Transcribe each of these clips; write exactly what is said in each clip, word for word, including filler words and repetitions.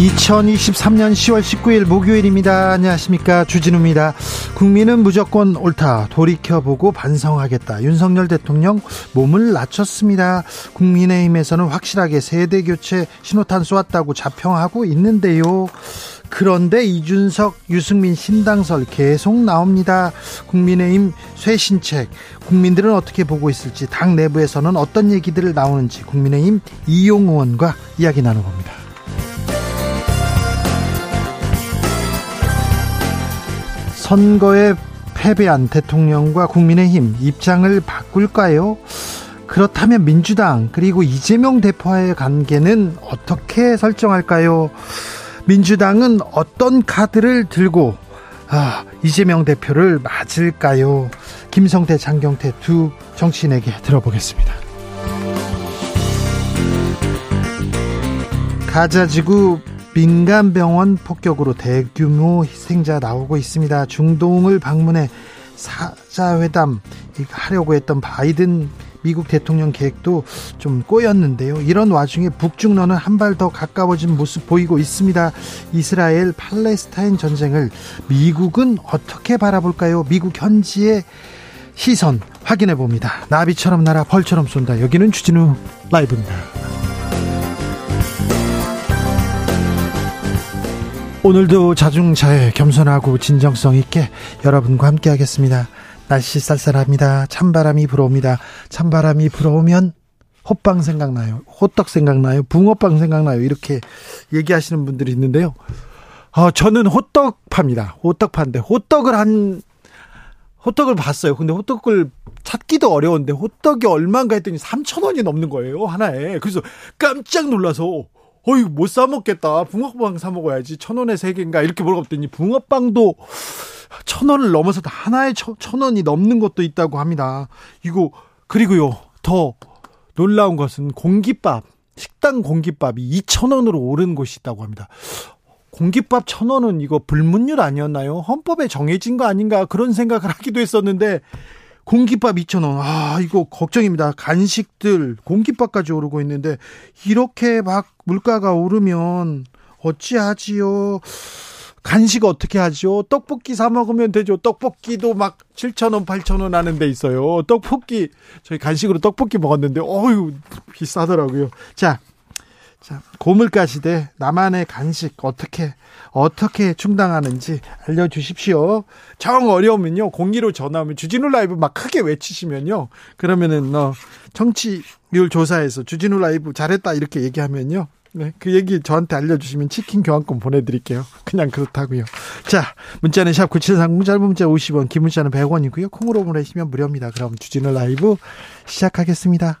이천이십삼년 시월 십구일 목요일입니다. 안녕하십니까, 주진우입니다. 국민은 무조건 옳다, 돌이켜보고 반성하겠다. 윤석열 대통령 몸을 낮췄습니다. 국민의힘에서는 확실하게 세대교체 신호탄 쏘았다고 자평하고 있는데요. 그런데 이준석, 유승민 신당설 계속 나옵니다. 국민의힘 쇄신책, 국민들은 어떻게 보고 있을지, 당 내부에서는 어떤 얘기들을 나오는지 국민의힘 이용 의원과 이야기 나눠봅니다. 선거에 패배한 대통령과 국민의힘 입장을 바꿀까요? 그렇다면 민주당 그리고 이재명 대표와의 관계는 어떻게 설정할까요? 민주당은 어떤 카드를 들고 아, 이재명 대표를 맞을까요? 김성태, 장경태 두 정치인에게 들어보겠습니다. 가자지구 민간병원 폭격으로 대규모 희생자 나오고 있습니다. 중동을 방문해 사자회담 하려고 했던 바이든 미국 대통령 계획도 좀 꼬였는데요. 이런 와중에 북중러는 한 발 더 가까워진 모습 보이고 있습니다. 이스라엘 팔레스타인 전쟁을 미국은 어떻게 바라볼까요? 미국 현지의 시선 확인해 봅니다. 나비처럼 날아 벌처럼 쏜다. 여기는 주진우 라이브입니다. 오늘도 자중자애, 겸손하고 진정성 있게 여러분과 함께 하겠습니다. 날씨 쌀쌀합니다. 찬바람이 불어옵니다. 찬바람이 불어오면 호빵 생각나요, 호떡 생각나요, 붕어빵 생각나요, 이렇게 얘기하시는 분들이 있는데요. 어, 저는 호떡 팝니다. 호떡 파는데 호떡을 한 호떡을 봤어요. 근데 호떡을 찾기도 어려운데 호떡이 얼마인가 했더니 삼천 원이 넘는 거예요, 하나에. 그래서 깜짝 놀라서 어이, 못 사 먹겠다. 붕어빵 사 먹어야지. 천 원에 세 개인가 이렇게 물어봤더니 붕어빵도 천 원을 넘어서 하나에 천, 천 원이 넘는 것도 있다고 합니다. 이거 그리고요, 더 놀라운 것은 공깃밥, 식당 공깃밥이 이천 원으로 오른 곳이 있다고 합니다. 공깃밥 천 원은 이거 불문율 아니었나요? 헌법에 정해진 거 아닌가 그런 생각을 하기도 했었는데. 공깃밥 이천 원. 아, 이거 걱정입니다. 간식들, 공깃밥까지 오르고 있는데 이렇게 막 물가가 오르면 어찌하지요? 간식 어떻게 하죠? 떡볶이 사 먹으면 되죠. 떡볶이도 막 칠천 원, 팔천 원 하는 데 있어요. 떡볶이, 저희 간식으로 떡볶이 먹었는데 어휴, 비싸더라고요. 자, 자, 고물가 시대 나만의 간식 어떻게 어떻게 충당하는지 알려주십시오. 정 어려우면요, 공기로 전화하면 주진우 라이브 막 크게 외치시면요, 그러면은 어, 청취율 조사에서 주진우 라이브 잘했다 이렇게 얘기하면요, 네, 그 얘기 저한테 알려주시면 치킨 교환권 보내드릴게요. 그냥 그렇다고요. 자, 문자는 샵 구칠삼공, 짧은 문자 오십 원, 긴 문자는 백 원이고요 콩으로 보내시면 무료입니다. 그럼 주진우 라이브 시작하겠습니다.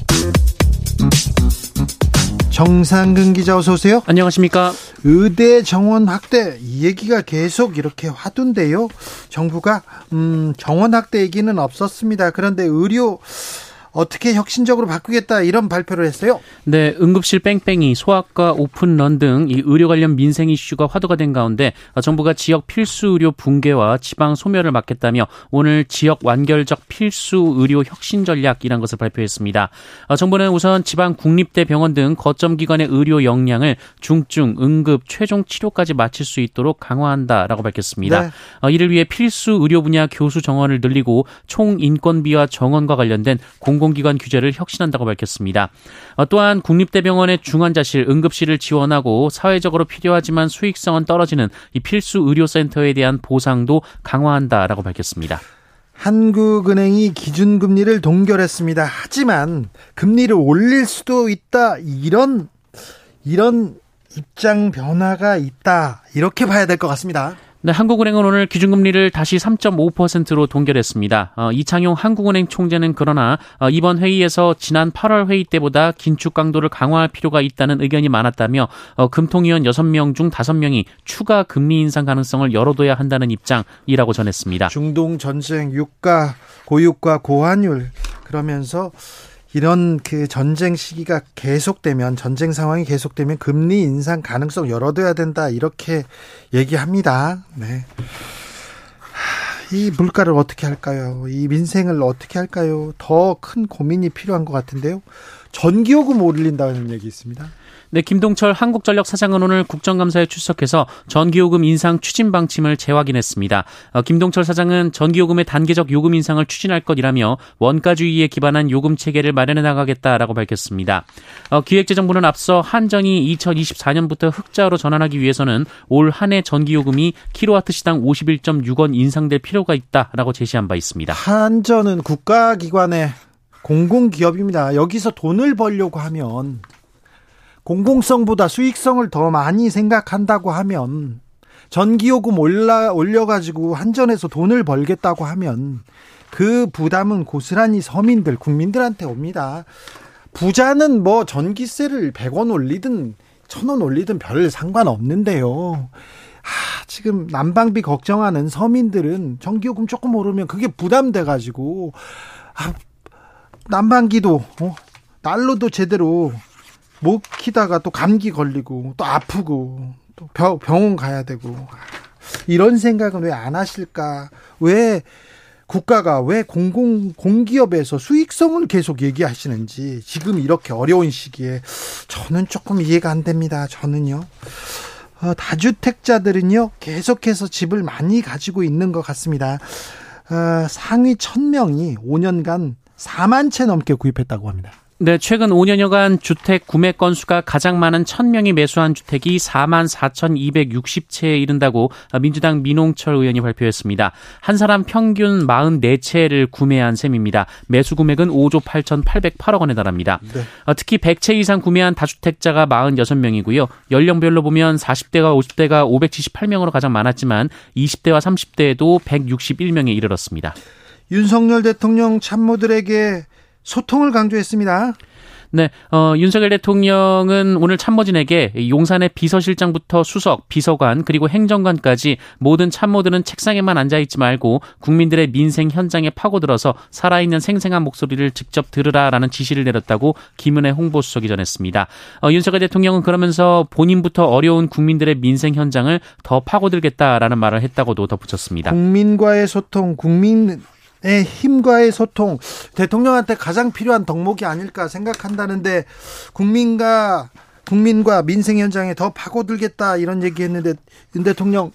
정상근 기자, 어서 오세요. 안녕하십니까. 의대 정원 확대, 이 얘기가 계속 이렇게 화두인데요. 정부가 음, 정원 확대 얘기는 없었습니다. 그런데 의료 어떻게 혁신적으로 바꾸겠다 이런 발표를 했어요. 네, 응급실 뺑뺑이, 소아과 오픈런 등 이 의료 관련 민생 이슈가 화두가 된 가운데 정부가 지역 필수 의료 붕괴와 지방 소멸을 막겠다며 오늘 지역 완결적 필수 의료 혁신 전략이란 것을 발표했습니다. 정부는 우선 지방 국립대 병원 등 거점 기관의 의료 역량을 중증, 응급, 최종 치료까지 마칠 수 있도록 강화한다라고 밝혔습니다. 네. 이를 위해 필수 의료 분야 교수 정원을 늘리고 총 인건비와 정원과 관련된 공공기관 규제를 혁신한다고 밝혔습니다. 또한 국립대병원의 중환자실, 응급실을 지원하고 사회적으로 필요하지만 수익성은 떨어지는 이 필수 의료센터에 대한 보상도 강화한다라고 밝혔습니다. 한국은행이 기준금리를 동결했습니다. 하지만 금리를 올릴 수도 있다. 이런 이런 입장 변화가 있다. 이렇게 봐야 될 것 같습니다. 네, 한국은행은 오늘 기준금리를 다시 삼 점 오 퍼센트로 동결했습니다. 어, 이창용 한국은행 총재는 그러나 어, 이번 회의에서 지난 팔월 회의 때보다 긴축 강도를 강화할 필요가 있다는 의견이 많았다며 어, 금통위원 여섯 명 중 다섯 명이 추가 금리 인상 가능성을 열어둬야 한다는 입장이라고 전했습니다. 중동 전쟁, 유가, 고유가, 고환율 그러면서 이런 그 전쟁 시기가 계속되면 전쟁 상황이 계속되면 금리 인상 가능성 열어둬야 된다 이렇게 얘기합니다. 네. 이 물가를 어떻게 할까요? 이 민생을 어떻게 할까요? 더 큰 고민이 필요한 것 같은데요. 전기요금 올린다는 얘기 있습니다. 네, 김동철 한국전력 사장은 오늘 국정감사에 출석해서 전기요금 인상 추진 방침을 재확인했습니다. 어, 김동철 사장은 전기요금의 단계적 요금 인상을 추진할 것이라며 원가주의에 기반한 요금 체계를 마련해 나가겠다라고 밝혔습니다. 어, 기획재정부는 앞서 한전이 이천이십사년부터 흑자로 전환하기 위해서는 올 한해 전기요금이 킬로와트시당 오십일 점 육 원 인상될 필요가 있다라고 제시한 바 있습니다. 한전은 국가기관의 공공기업입니다. 여기서 돈을 벌려고 하면 공공성보다 수익성을 더 많이 생각한다고 하면 전기요금 올라, 올려가지고 한전에서 돈을 벌겠다고 하면 그 부담은 고스란히 서민들, 국민들한테 옵니다. 부자는 뭐 전기세를 백 원 올리든 천 원 올리든 별 상관없는데요. 하, 지금 난방비 걱정하는 서민들은 전기요금 조금 오르면 그게 부담돼가지고 아, 난방기도 어, 난로도 제대로 못 키다가 또 감기 걸리고 또 아프고 또 병원 가야 되고 이런 생각은 왜 안 하실까? 왜 국가가 왜 공공 공기업에서 수익성을 계속 얘기하시는지 지금 이렇게 어려운 시기에 저는 조금 이해가 안 됩니다. 저는요. 어, 다주택자들은요 계속해서 집을 많이 가지고 있는 것 같습니다. 어, 상위 천 명이 오 년간 사만 채 넘게 구입했다고 합니다. 네, 최근 오 년여간 주택 구매 건수가 가장 많은 천 명이 매수한 주택이 사만 사천이백육십 채에 이른다고 민주당 민홍철 의원이 발표했습니다. 한 사람 평균 사십사 채를 구매한 셈입니다. 매수 금액은 오조 팔천팔백팔억 원에 달합니다. 네. 특히 백 채 이상 구매한 다주택자가 사십육 명이고요. 연령별로 보면 사십 대가 오십 대가 오백칠십팔 명으로 가장 많았지만 이십 대와 삼십 대에도 백육십일 명에 이르렀습니다. 윤석열 대통령 참모들에게 소통을 강조했습니다. 네, 어, 윤석열 대통령은 오늘 참모진에게 용산의 비서실장부터 수석, 비서관, 그리고 행정관까지 모든 참모들은 책상에만 앉아있지 말고 국민들의 민생 현장에 파고들어서 살아있는 생생한 목소리를 직접 들으라라는 지시를 내렸다고 김은혜 홍보수석이 전했습니다. 어, 윤석열 대통령은 그러면서 본인부터 어려운 국민들의 민생 현장을 더 파고들겠다라는 말을 했다고도 덧붙였습니다. 국민과의 소통, 국민... 네, 힘과의 소통 대통령한테 가장 필요한 덕목이 아닐까 생각한다는데 국민과 국민과 민생 현장에 더 파고들겠다 이런 얘기했는데 윤 대통령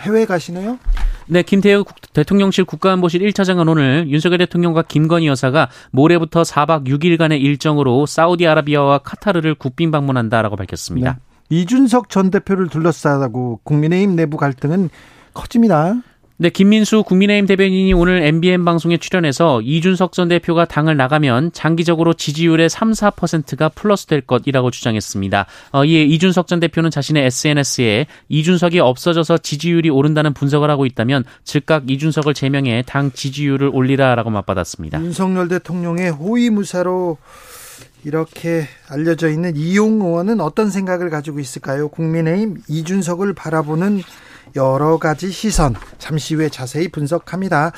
해외 가시네요? 네, 김태우 대통령실 국가안보실 일 차장은 오늘 윤석열 대통령과 김건희 여사가 모레부터 사박 육일간의 일정으로 사우디아라비아와 카타르를 국빈 방문한다라고 밝혔습니다. 네. 이준석 전 대표를 둘러싸고 국민의힘 내부 갈등은 커집니다. 네, 김민수 국민의힘 대변인이 오늘 엠비엔 방송에 출연해서 이준석 전 대표가 당을 나가면 장기적으로 지지율의 삼, 사 퍼센트가 플러스 될 것이라고 주장했습니다. 어, 이에 이준석 전 대표는 자신의 에스엔에스에 이준석이 없어져서 지지율이 오른다는 분석을 하고 있다면 즉각 이준석을 제명해 당 지지율을 올리라라고 맞받았습니다. 윤석열 대통령의 호위무사로 이렇게 알려져 있는 이용 의원은 어떤 생각을 가지고 있을까요? 국민의힘 이준석을 바라보는 여러 가지 시선 잠시 후에 자세히 분석합니다.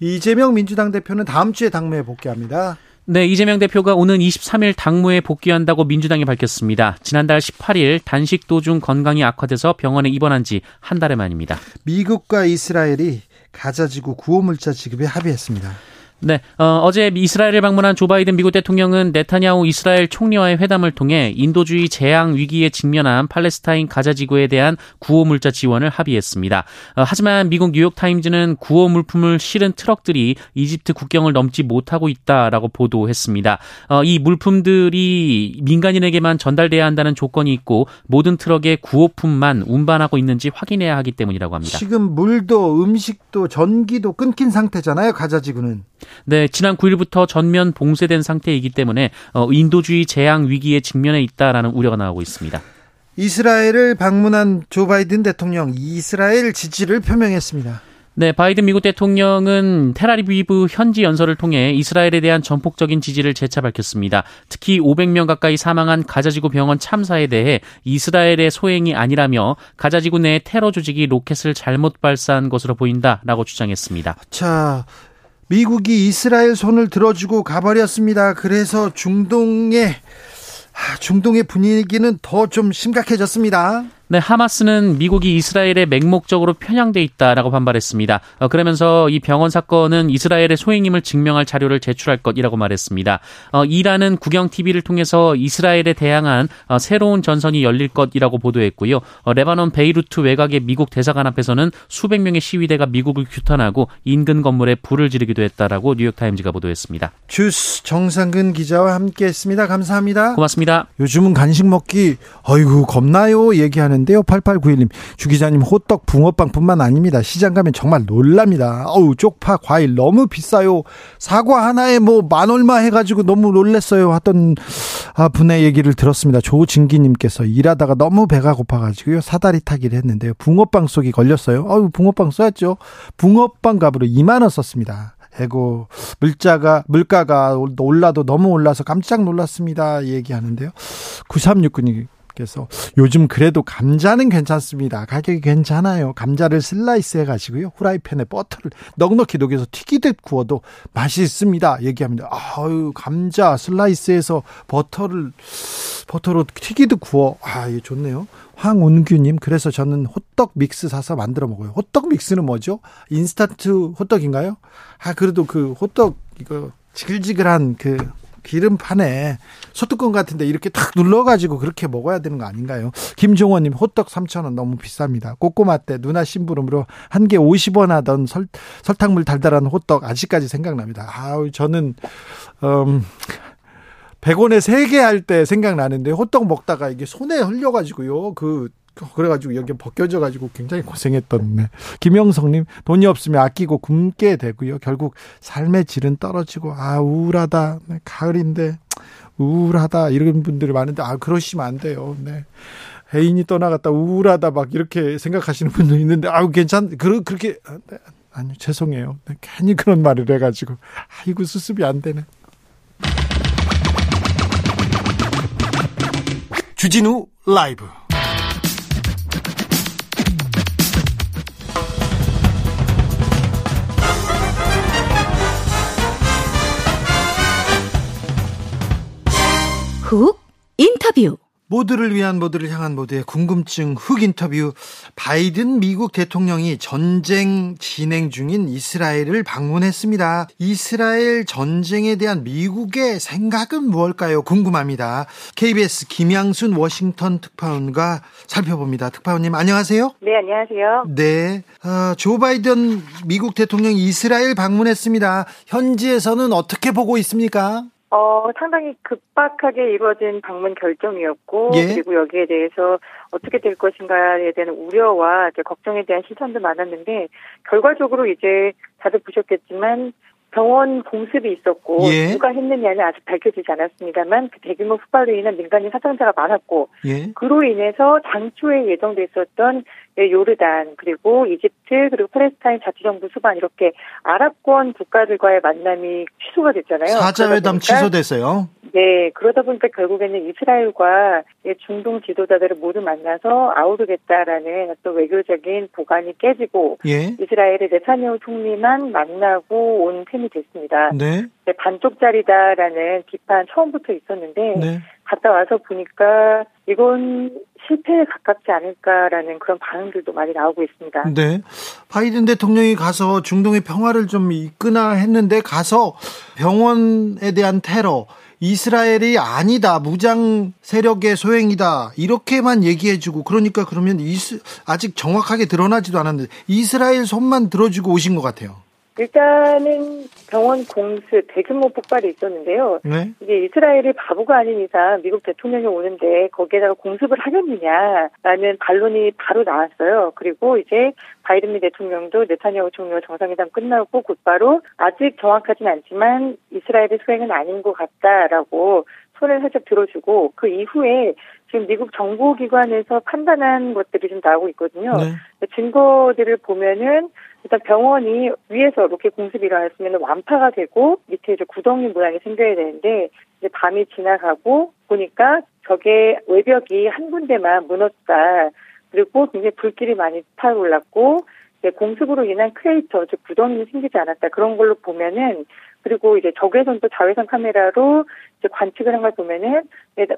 이재명 민주당 대표는 다음 주에 당무에 복귀합니다. 네, 이재명 대표가 오는 이십삼일 당무에 복귀한다고 민주당이 밝혔습니다. 지난달 십팔일 단식 도중 건강이 악화돼서 병원에 입원한 지 한 달여 만입니다. 미국과 이스라엘이 가자지구 구호물자 지급에 합의했습니다. 네, 어, 어제 이스라엘을 방문한 조 바이든 미국 대통령은 네타냐우 이스라엘 총리와의 회담을 통해 인도주의 재앙 위기에 직면한 팔레스타인 가자지구에 대한 구호물자 지원을 합의했습니다. 어, 하지만 미국 뉴욕타임즈는 구호물품을 실은 트럭들이 이집트 국경을 넘지 못하고 있다라고 보도했습니다. 어, 이 물품들이 민간인에게만 전달돼야 한다는 조건이 있고 모든 트럭에 구호품만 운반하고 있는지 확인해야 하기 때문이라고 합니다. 지금 물도 음식도 전기도 끊긴 상태잖아요, 가자지구는. 네, 지난 구일부터 전면 봉쇄된 상태이기 때문에 인도주의 재앙 위기에 직면해 있다라는 우려가 나오고 있습니다. 이스라엘을 방문한 조 바이든 대통령, 이스라엘 지지를 표명했습니다. 네, 바이든 미국 대통령은 텔아비브 현지 연설을 통해 이스라엘에 대한 전폭적인 지지를 재차 밝혔습니다. 특히 오백 명 가까이 사망한 가자지구 병원 참사에 대해 이스라엘의 소행이 아니라며 가자지구 내 테러 조직이 로켓을 잘못 발사한 것으로 보인다라고 주장했습니다. 자, 미국이 이스라엘 손을 들어주고 가버렸습니다. 그래서 중동의 중동의 분위기는 더 좀 심각해졌습니다. 네, 하마스는 미국이 이스라엘에 맹목적으로 편향돼 있다라고 반발했습니다. 어, 그러면서 이 병원 사건은 이스라엘의 소행임을 증명할 자료를 제출할 것이라고 말했습니다. 어, 이란은 국영티비를 통해서 이스라엘에 대항한 어, 새로운 전선이 열릴 것이라고 보도했고요. 어, 레바논 베이루트 외곽의 미국 대사관 앞에서는 수백 명의 시위대가 미국을 규탄하고 인근 건물에 불을 지르기도 했다라고 뉴욕타임즈가 보도했습니다. 주스 정상근 기자와 함께했습니다. 감사합니다. 고맙습니다. 요즘은 간식 먹기 어이구 겁나요 얘기하는 데요. 팔팔구일님 주 기자님 호떡 붕어빵뿐만 아닙니다. 시장 가면 정말 놀랍니다. 어우 쪽파 과일 너무 비싸요. 사과 하나에 뭐 만 얼마 해가지고 너무 놀랐어요 하던 아, 분의 얘기를 들었습니다. 조진기님께서 일하다가 너무 배가 고파가지고요 사다리 타기를 했는데요. 붕어빵 속이 걸렸어요. 어우 붕어빵 써야죠. 붕어빵 값으로 이만 원 썼습니다. 에고 물자가 물가가 올라도 너무 올라서 깜짝 놀랐습니다. 얘기하는데요. 구삼육구님 그래서 요즘 그래도 감자는 괜찮습니다. 가격이 괜찮아요. 감자를 슬라이스 해가지고요 후라이팬에 버터를 넉넉히 녹여서 튀기듯 구워도 맛이 있습니다. 얘기합니다. 아유 감자 슬라이스해서 버터를 버터로 튀기듯 구워. 아, 예, 좋네요. 황운규님 그래서 저는 호떡 믹스 사서 만들어 먹어요. 호떡 믹스는 뭐죠? 인스턴트 호떡인가요? 아 그래도 그 호떡 이거 지글지글한 그 기름판에 소뚜껑 같은데 이렇게 탁 눌러가지고 그렇게 먹어야 되는 거 아닌가요? 김종원님 호떡 삼천 원 너무 비쌉니다. 꼬꼬마 때 누나 심부름으로 한 개 오십 원 하던 설, 설탕물 달달한 호떡 아직까지 생각납니다. 아우 저는 음, 백 원에 세 개 할 때 생각나는데 호떡 먹다가 이게 손에 흘려가지고요 그 그래가지고 여기 벗겨져가지고 굉장히 고생했던데. 김영성님 돈이 없으면 아끼고 굶게 되고요 결국 삶의 질은 떨어지고 아 우울하다 네, 가을인데 우울하다 이런 분들이 많은데 아 그러시면 안 돼요. 네. 애인이 떠나갔다 우울하다 막 이렇게 생각하시는 분도 있는데 아우 괜찮 그, 그렇게 네, 아니 죄송해요 네, 괜히 그런 말을 해가지고 아이고 수습이 안 되네. 주진우 라이브 훅 인터뷰 모두를 위한 모두를 향한 모두의 궁금증 훅 인터뷰 바이든 미국 대통령이 전쟁 진행 중인 이스라엘을 방문했습니다. 이스라엘 전쟁에 대한 미국의 생각은 무엇일까요? 궁금합니다. 케이비에스 김양순 워싱턴 특파원과 살펴봅니다. 특파원님 안녕하세요. 네 안녕하세요. 네, 어, 조 바이든 미국 대통령이 이스라엘 방문했습니다. 현지에서는 어떻게 보고 있습니까? 어, 상당히 급박하게 이루어진 방문 결정이었고, 예? 그리고 여기에 대해서 어떻게 될 것인가에 대한 우려와 이제 걱정에 대한 시선도 많았는데, 결과적으로 이제 다들 보셨겠지만, 병원 공습이 있었고, 예? 누가 했느냐는 아직 밝혀지지 않았습니다만, 그 대규모 폭발로 인한 민간인 사상자가 많았고, 예? 그로 인해서 당초에 예정돼 있었던 요르단, 그리고 이집트, 그리고 팔레스타인 자치정부 수반, 이렇게 아랍권 국가들과의 만남이 취소가 됐잖아요. 사자회담 취소됐어요. 네, 그러다 보니까 결국에는 이스라엘과 중동 지도자들을 모두 만나서 아우르겠다라는 어떤 외교적인 보관이 깨지고, 예? 이스라엘의 네타냐후 총리만 만나고 온 셈 포함이 됐습니다. 네. 네, 반쪽짜리다라는 비판 처음부터 있었는데 네. 갔다 와서 보니까 이건 실패에 가깝지 않을까라는 그런 반응들도 많이 나오고 있습니다. 네, 바이든 대통령이 가서 중동의 평화를 좀 이끄나 했는데 가서 병원에 대한 테러, 이스라엘이 아니다, 무장 세력의 소행이다 이렇게만 얘기해주고 그러니까 그러면 이스, 아직 정확하게 드러나지도 않았는데 이스라엘 손만 들어주고 오신 것 같아요. 일단은 병원 공습, 대규모 폭발이 있었는데요. 네? 이게 이스라엘이 바보가 아닌 이상 미국 대통령이 오는데 거기에다가 공습을 하겠느냐라는 반론이 바로 나왔어요. 그리고 이제 바이든 대통령도 네타냐우 총리와 정상회담 끝나고 곧바로 아직 정확하진 않지만 이스라엘의 소행은 아닌 것 같다라고 손을 살짝 들어주고 그 이후에 지금 미국 정보기관에서 판단한 것들이 좀 나오고 있거든요. 네. 증거들을 보면은 일단 병원이 위에서 로켓 공습이 일어났으면 완파가 되고 밑에 이제 구덩이 모양이 생겨야 되는데 이제 밤이 지나가고 보니까 벽에 외벽이 한 군데만 무너졌다. 그리고 굉장히 불길이 많이 타올랐고 이제 공습으로 인한 크레이터, 즉 구덩이 생기지 않았다. 그런 걸로 보면은 그리고 이제 적외선 또 자외선 카메라로 이제 관측을 한 걸 보면은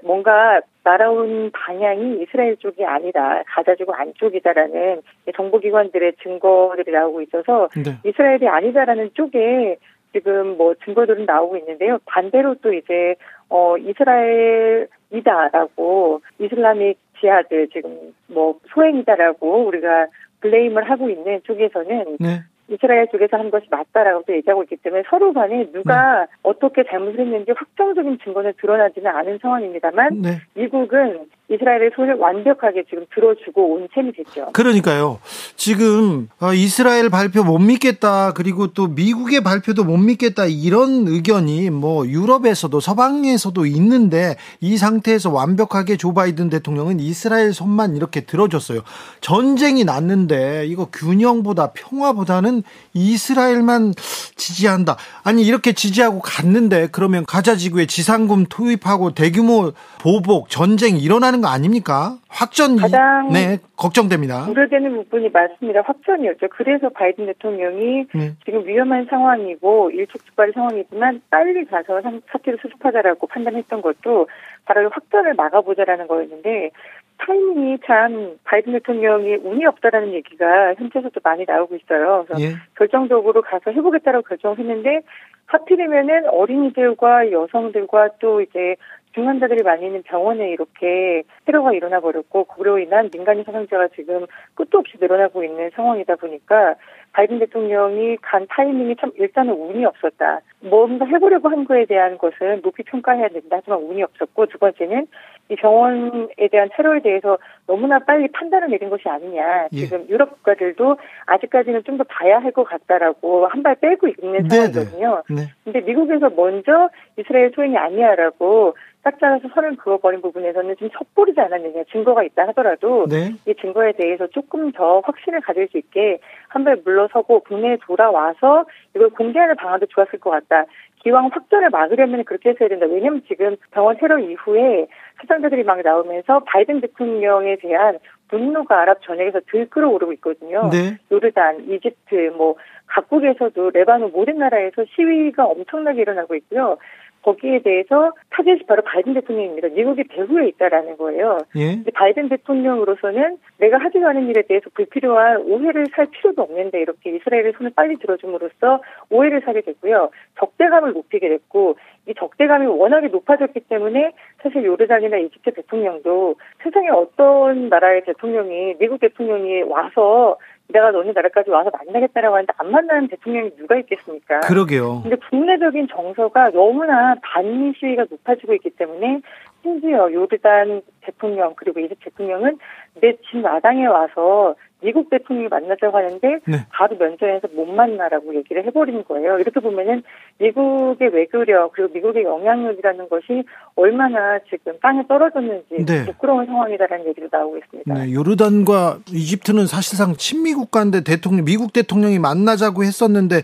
뭔가 날아온 방향이 이스라엘 쪽이 아니다, 가자 쪽 안쪽이다라는 정보기관들의 증거들이 나오고 있어서 네. 이스라엘이 아니다라는 쪽에 지금 뭐 증거들은 나오고 있는데요. 반대로 또 이제 어 이스라엘이다라고 이슬람의 지하들 지금 뭐 소행이다라고 우리가 블레임을 하고 있는 쪽에서는. 네. 이스라엘 쪽에서 한 것이 맞다라고 또 얘기하고 있기 때문에 서로 간에 누가 네. 어떻게 잘못을 했는지 확정적인 증거는 드러나지는 않은 상황입니다만 네. 미국은 이스라엘의 손을 완벽하게 지금 들어주고 온 셈이 됐죠. 그러니까요. 지금 이스라엘 발표 못 믿겠다. 그리고 또 미국의 발표도 못 믿겠다. 이런 의견이 뭐 유럽에서도 서방에서도 있는데 이 상태에서 완벽하게 조 바이든 대통령은 이스라엘 손만 이렇게 들어줬어요. 전쟁이 났는데 이거 균형보다 평화보다는 이스라엘만 지지한다. 아니 이렇게 지지하고 갔는데 그러면 가자 지구에 지상군 투입하고 대규모 보복, 전쟁 일어나는 거 아닙니까? 확전이 가장 네, 걱정됩니다. 우려되는 부분이 맞습니다. 확전이었죠. 그래서 바이든 대통령이 네. 지금 위험한 상황이고 일촉즉발의 상황이지만 빨리 가서 사태를 수습하자라고 판단했던 것도 바로 확전을 막아보자라는 거였는데 타이밍이 참 바이든 대통령이 운이 없다라는 얘기가 현지에서도 많이 나오고 있어요. 그래서 예. 결정적으로 가서 해보겠다고 결정했는데 하필이면은 어린이들과 여성들과 또 이제 중환자들이 많이 있는 병원에 이렇게 테러가 일어나 버렸고 그로 인한 민간인 사상자가 지금 끝도 없이 늘어나고 있는 상황이다 보니까 바이든 대통령이 간 타이밍이 참 일단은 운이 없었다. 뭔가 해보려고 한 거에 대한 것은 높이 평가해야 된다. 하지만 운이 없었고 두 번째는 이 병원에 대한 테러에 대해서 너무나 빨리 판단을 내린 것이 아니냐. 예. 지금 유럽 국가들도 아직까지는 좀 더 봐야 할 것 같다라고 한 발 빼고 있는 상황이거든요. 그런데 네. 미국에서 먼저 이스라엘 소행이 아니야라고 딱 잘라서 선을 그어버린 부분에서는 좀 섣부르지 않았느냐. 증거가 있다 하더라도 네. 이 증거에 대해서 조금 더 확신을 가질 수 있게 한 발 물러서고 국내에 돌아와서 이걸 공개하는 방안도 좋았을 것 같다. 기왕 확전을 막으려면 그렇게 했어야 된다. 왜냐하면 지금 병원 테러 이후에 사상자들이 막 나오면서 바이든 대통령에 대한 분노가 아랍 전역에서 들끓어오르고 있거든요. 네. 요르단, 이집트, 뭐 각국에서도 레바논 모든 나라에서 시위가 엄청나게 일어나고 있고요. 거기에 대해서 타겟이 바로 바이든 대통령입니다. 미국이 배후에 있다라는 거예요. 예? 근데 바이든 대통령으로서는 내가 하지 않은 일에 대해서 불필요한 오해를 살 필요도 없는데 이렇게 이스라엘의 손을 빨리 들어줌으로써 오해를 사게 됐고요. 적대감을 높이게 됐고 이 적대감이 워낙에 높아졌기 때문에 사실 요르단이나 이집트 대통령도 세상에 어떤 나라의 대통령이 미국 대통령이 와서 내가 너네 나라까지 와서 만나겠다라고 하는데 안 만나는 대통령이 누가 있겠습니까? 그러게요. 근데 국내적인 정서가 너무나 반미 시위가 높아지고 있기 때문에 심지어 요르단 대통령 그리고 이집트 대통령은 내 집 마당에 와서 미국 대통령이 만나자고 하는데 네. 바로 면전에서 못 만나라고 얘기를 해버리는 거예요. 이렇게 보면은 미국의 외교력 그리고 미국의 영향력이라는 것이 얼마나 지금 땅에 떨어졌는지 네. 부끄러운 상황이다라는 얘기도 나오고 있습니다. 네, 요르단과 이집트는 사실상 친미 국가인데 대통령 미국 대통령이 만나자고 했었는데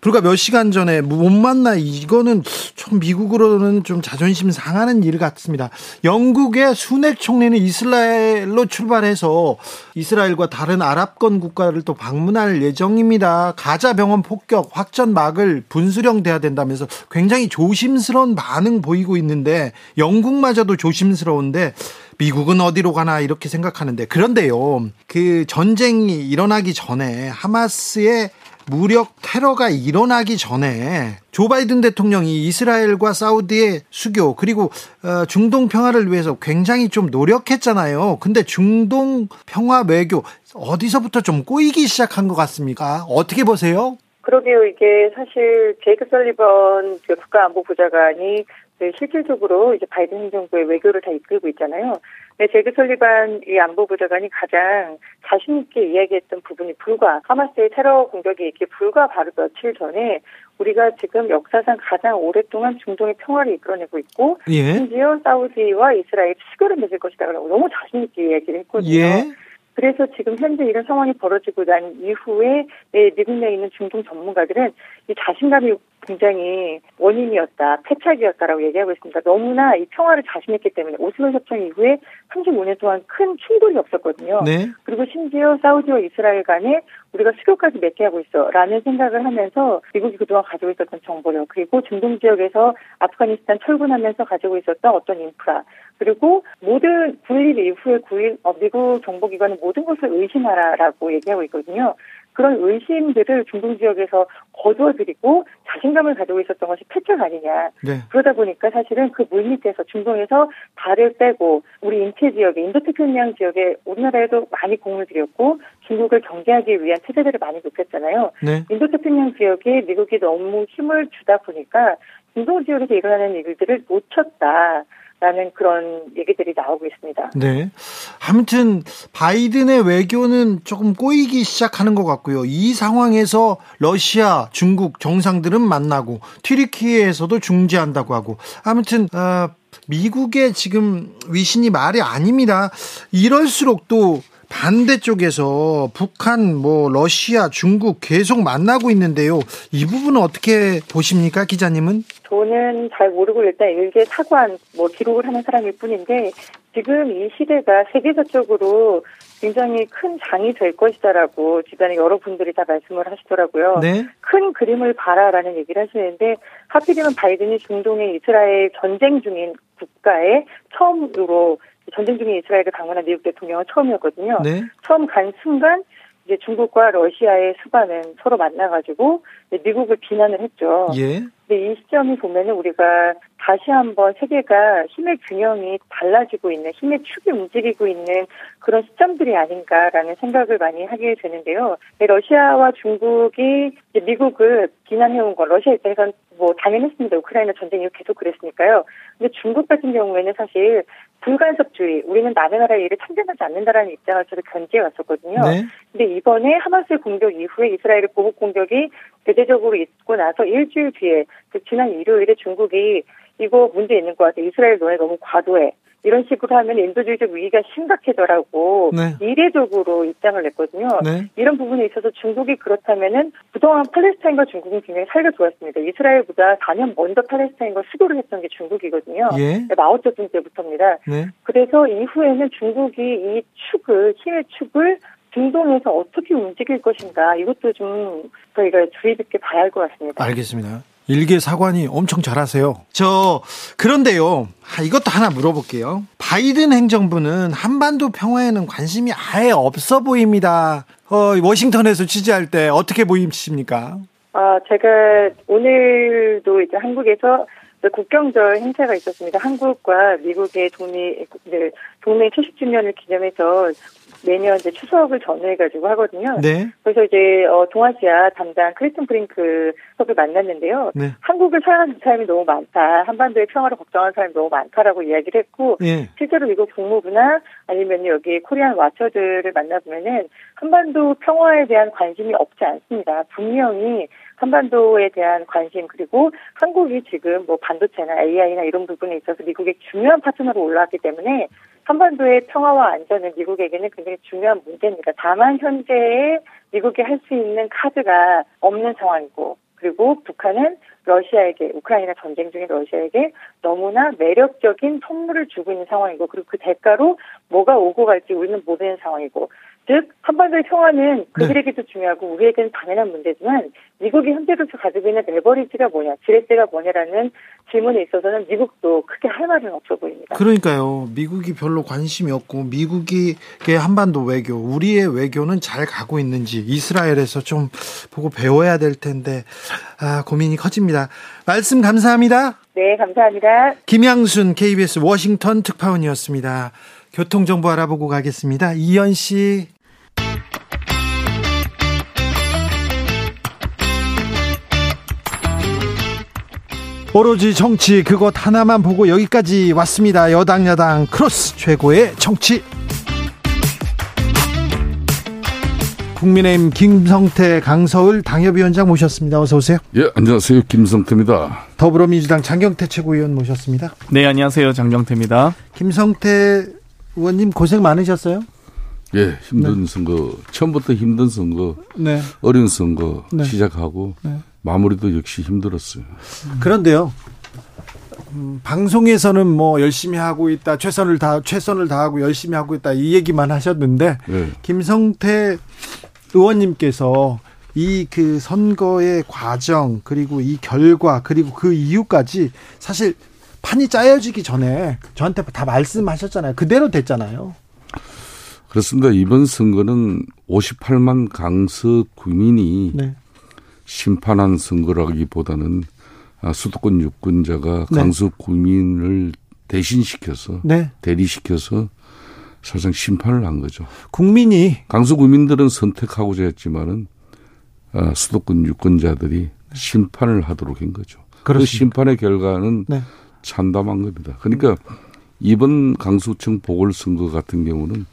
불과 몇 시간 전에 못 만나, 이거는 좀 미국으로는 좀 자존심 상하는 일 같습니다. 영국의 수넥 총리는 이스라엘로 출발해서 이스라엘과 다른 아랍권 국가를 또 방문할 예정입니다. 가자 병원 폭격 확전막을 분수령돼야 된다면서 굉장히 조심스러운 반응 보이고 있는데, 영국마저도 조심스러운데 미국은 어디로 가나 이렇게 생각하는데, 그런데요, 그 전쟁이 일어나기 전에, 하마스의 무력 테러가 일어나기 전에 조 바이든 대통령이 이스라엘과 사우디의 수교, 그리고 중동 평화를 위해서 굉장히 좀 노력했잖아요. 근데 중동 평화 외교 어디서부터 좀 꼬이기 시작한 것 같습니까? 어떻게 보세요? 그러게요. 이게 사실 제이크 설리번 국가안보보좌관이 실질적으로 이제 바이든 행정부의 외교를 다 이끌고 있잖아요. 네, 제이크 설리번 이 안보보좌관이 가장 자신있게 이야기했던 부분이 불과 하마스의 테러 공격이 있기 불과 바로 며칠 전에 우리가 지금 역사상 가장 오랫동안 중동의 평화를 이끌어내고 있고, 예, 심지어 사우디와 이스라엘 수교를 맺을 것이다 라고 너무 자신있게 이야기를 했거든요. 예. 그래서 지금 현재 이런 상황이 벌어지고 난 이후에 미국 내에 있는 중동 전문가들은 이 자신감이 굉장히 원인이었다, 패착이었다라고 얘기하고 있습니다. 너무나 이 평화를 자신했기 때문에 오슬로 협정 이후에 삼십오 년 동안 큰 충돌이 없었거든요. 네. 그리고 심지어 사우디와 이스라엘 간에 우리가 수교까지 맺게 하고 있어라는 생각을 하면서 미국이 그동안 가지고 있었던 정보력, 그리고 중동 지역에서 아프가니스탄 철군하면서 가지고 있었던 어떤 인프라, 그리고 모든 구일 이후에 구일 어, 미국 정보기관은 모든 것을 의심하라라고 얘기하고 있거든요. 그런 의심들을 중동 지역에서 거두어들이고 자신감을 가지고 있었던 것이 패착 아니냐. 네. 그러다 보니까 사실은 그 물밑에서 중동에서 발을 빼고 우리 인체 지역에, 인도태평양 지역에 우리나라에도 많이 공을 들였고 중국을 경계하기 위한 체제들을 많이 높였잖아요. 네. 인도태평양 지역에 미국이 너무 힘을 주다 보니까 중동 지역에서 일어나는 일들을 놓쳤다 라는 그런 얘기들이 나오고 있습니다. 네. 아무튼 바이든의 외교는 조금 꼬이기 시작하는 것 같고요. 이 상황에서 러시아, 중국 정상들은 만나고 튀르키예에서도 중재한다고 하고, 아무튼 어, 미국의 지금 위신이 말이 아닙니다. 이럴수록 또 반대쪽에서 북한, 뭐 러시아, 중국 계속 만나고 있는데요. 이 부분은 어떻게 보십니까, 기자님은? 저는 잘 모르고 일단 일개 사관, 뭐 기록을 하는 사람일 뿐인데, 지금 이 시대가 세계사적으로 굉장히 큰 장이 될 것이다라고 주변에 여러분들이 다 말씀을 하시더라고요. 네? 큰 그림을 봐라라는 얘기를 하시는데, 하필이면 바이든이 중동의 이스라엘 전쟁 중인 국가에 처음으로, 전쟁 중인 이스라엘을 방문한 미국 대통령은 처음이었거든요. 네? 처음 간 순간 이제 중국과 러시아의 수반은 서로 만나가지고 미국을 비난을 했죠. 예. 근데 이 시점이 보면은 우리가 다시 한번 세계가 힘의 균형이 달라지고 있는, 힘의 축이 움직이고 있는 그런 시점들이 아닌가라는 생각을 많이 하게 되는데요. 러시아와 중국이 이제 미국을 비난해온 건 러시아 입장에서는 뭐 당연했습니다. 우크라이나 전쟁 이후 계속 그랬으니까요. 근데 중국 같은 경우에는 사실 불간섭주의, 우리는 남의 나라의 일을 참견하지 않는다라는 입장을 저도 견지해왔었거든요. 네. 근데 이번에 하마스 공격 이후에 이스라엘의 보복 공격이 대대적으로 있고 나서 일주일 뒤에, 그 지난 일요일에 중국이 이거 문제 있는 것 같아, 이스라엘 너네 너무 과도해, 이런 식으로 하면 인도주의적 위기가 심각해져라고, 네, 이례적으로 입장을 냈거든요. 네. 이런 부분에 있어서 중국이 그렇다면은 그동안 팔레스타인과 중국은 굉장히 사이가 좋았습니다. 이스라엘보다 사 년 먼저 팔레스타인과 수교를 했던 게 중국이거든요. 예. 마오쩌둥 때부터입니다. 네. 그래서 이후에는 중국이 이 축을, 힘의 축을 중동에서 어떻게 움직일 것인가, 이것도 좀 저희가 주의 깊게 봐야 할 것 같습니다. 알겠습니다. 일개 사관이 엄청 잘하세요. 저 그런데요, 이것도 하나 물어볼게요. 바이든 행정부는 한반도 평화에는 관심이 아예 없어 보입니다. 어, 워싱턴에서 취재할 때 어떻게 보이십니까? 아, 제가 오늘도 이제 한국에서 국경절 행사가 있었습니다. 한국과 미국의 동맹 동맹 칠십 주년을 기념해서 매년 이제 추석을 전후해가지고 하거든요. 네. 그래서 이제 어, 동아시아 담당 크리스틴 브링크 석을 만났는데요. 네. 한국을 사랑하는 사람이 너무 많다, 한반도의 평화를 걱정하는 사람이 너무 많다라고 이야기를 했고, 네, 실제로 미국 국무부나 아니면 여기 코리안 와처들을 만나보면은 한반도 평화에 대한 관심이 없지 않습니다. 분명히 한반도에 대한 관심, 그리고 한국이 지금 뭐 반도체나 에이아이나 이런 부분에 있어서 미국의 중요한 파트너로 올라왔기 때문에 한반도의 평화와 안전은 미국에게는 굉장히 중요한 문제입니다. 다만 현재의 미국이 할 수 있는 카드가 없는 상황이고, 그리고 북한은 러시아에게, 우크라이나 전쟁 중인 러시아에게 너무나 매력적인 선물을 주고 있는 상황이고, 그리고 그 대가로 뭐가 오고 갈지 우리는 모르는 상황이고, 즉 한반도의 평화는 그들에게도 네. 중요하고 우리에게는 당연한 문제지만 미국이 현재로서 가지고 있는 레버리지가 뭐냐, 지렛대가 뭐냐라는 질문에 있어서는 미국도 크게 할 말은 없어 보입니다. 그러니까요. 미국이 별로 관심이 없고 미국의 한반도 외교, 우리의 외교는 잘 가고 있는지 이스라엘에서 좀 보고 배워야 될 텐데 아, 고민이 커집니다. 말씀 감사합니다. 네, 감사합니다. 김양순 케이비에스 워싱턴 특파원이었습니다. 교통정보 알아보고 가겠습니다. 이현 씨. 오로지 정치 그것 하나만 보고 여기까지 왔습니다. 여당 야당 크로스 최고의 정치. 국민의힘 김성태 강서을 당협위원장 모셨습니다. 어서 오세요. 예, 안녕하세요. 김성태입니다. 더불어민주당 장경태 최고위원 모셨습니다. 네, 안녕하세요. 장경태입니다. 김성태 의원님 고생 많으셨어요? 예, 힘든 네. 선거, 처음부터 힘든 선거, 네. 어려운 선거 네. 시작하고 네. 마무리도 역시 힘들었어요. 음. 그런데요, 음, 방송에서는 뭐 열심히 하고 있다, 최선을 다 최선을 다하고 열심히 하고 있다 이 얘기만 하셨는데 네. 김성태 의원님께서 이 그 선거의 과정 그리고 이 결과 그리고 그 이유까지 사실. 판이 짜여지기 전에 저한테 다 말씀하셨잖아요. 그대로 됐잖아요. 그렇습니다. 이번 선거는 오십팔만 강서 구민이 네. 심판한 선거라기보다는 수도권 유권자가 강서 네. 구민을 대신시켜서 네. 대리시켜서 사실상 심판을 한 거죠. 국민이. 강서 구민들은 선택하고자 했지만은 수도권 유권자들이 심판을 하도록 한 거죠. 그렇습니다. 그 심판의 결과는. 네. 참담한 겁니다. 그러니까 이번 강서구청 보궐선거 같은 경우는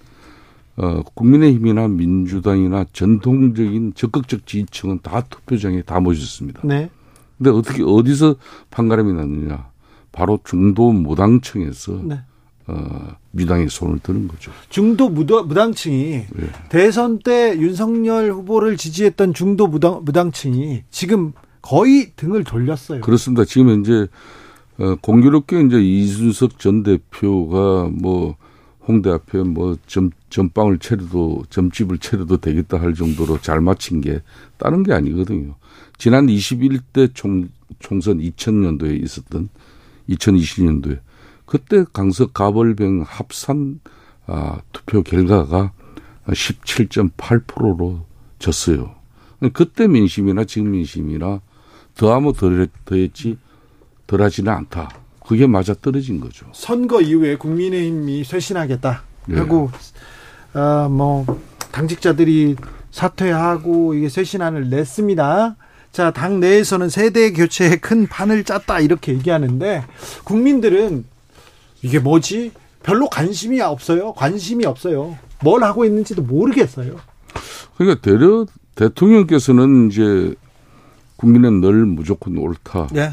국민의힘이나 민주당이나 전통적인 적극적 지지층은 다 투표장에 다 모였습니다. 그런데 네. 어떻게 어디서 판가름이 났느냐? 바로 중도 무당층에서 네. 어, 미당의 손을 드는 거죠. 중도 무도, 무당층이 네. 대선 때 윤석열 후보를 지지했던 중도 무당, 무당층이 지금 거의 등을 돌렸어요. 그렇습니다. 지금 현재. 어, 공교롭게 이제 이준석 전 대표가 뭐 홍대 앞에 뭐 점, 점빵을 차려도, 점집을 차려도 되겠다 할 정도로 잘 맞힌 게 다른 게 아니거든요. 지난 이십일 대 총, 총선 이천 년도에 있었던 이천이십 년도에 그때 강서 가벌병 합산 아, 투표 결과가 십칠 점 팔 퍼센트로 졌어요. 그때 민심이나 지금 민심이나 더하면 덜, 더했지 덜하지는 않다. 그게 맞아떨어진 거죠. 선거 이후에 국민의힘이 쇄신하겠다 하고 네. 어, 뭐 당직자들이 사퇴하고 이게 쇄신안을 냈습니다. 자, 당 내에서는 세대 교체에 큰 판을 짰다 이렇게 얘기하는데 국민들은 이게 뭐지? 별로 관심이 없어요. 관심이 없어요. 뭘 하고 있는지도 모르겠어요. 그러니까 대려 대통령께서는 이제 국민은 늘 무조건 옳다. 네.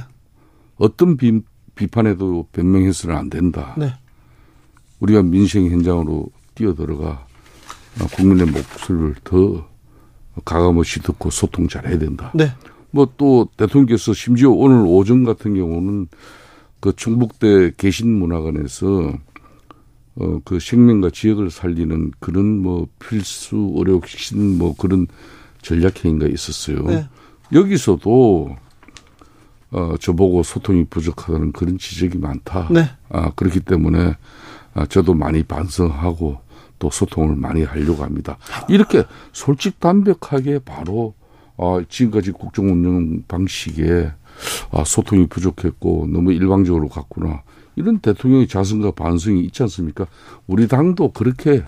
어떤 비, 비판에도 변명해서는 안 된다. 네. 우리가 민생 현장으로 뛰어들어가 국민의 목소리를 더 가감없이 듣고 소통 잘해야 된다. 네. 뭐 또 대통령께서 심지어 오늘 오전 같은 경우는 그 충북대 개신문화관에서 어, 그 생명과 지역을 살리는 그런 뭐 필수 의료혁신 뭐 그런 전략회의가 있었어요. 네. 여기서도 어, 저보고 소통이 부족하다는 그런 지적이 많다. 네. 아, 그렇기 때문에 저도 많이 반성하고 또 소통을 많이 하려고 합니다. 이렇게 솔직담백하게 바로 어, 지금까지 국정 운영 방식에 아, 소통이 부족했고 너무 일방적으로 갔구나. 이런 대통령의 자성과 반성이 있지 않습니까? 우리 당도 그렇게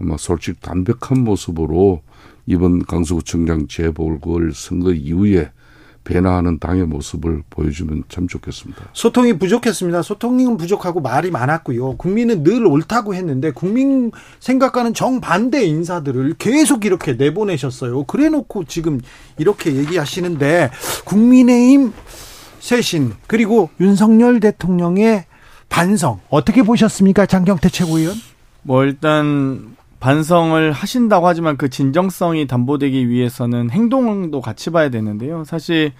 아마 솔직담백한 모습으로 이번 강서구청장 재보궐 선거 이후에 배나하는 당의 모습을 보여주면 참 좋겠습니다. 소통이 부족했습니다. 소통은 부족하고 말이 많았고요. 국민은 늘 옳다고 했는데 국민 생각과는 정반대 인사들을 계속 이렇게 내보내셨어요. 그래놓고 지금 이렇게 얘기하시는데 국민의힘 쇄신 그리고 윤석열 대통령의 반성 어떻게 보셨습니까? 장경태 최고위원. 뭐 일단 반성을 하신다고 하지만 그 진정성이 담보되기 위해서는 행동도 같이 봐야 되는데요. 사실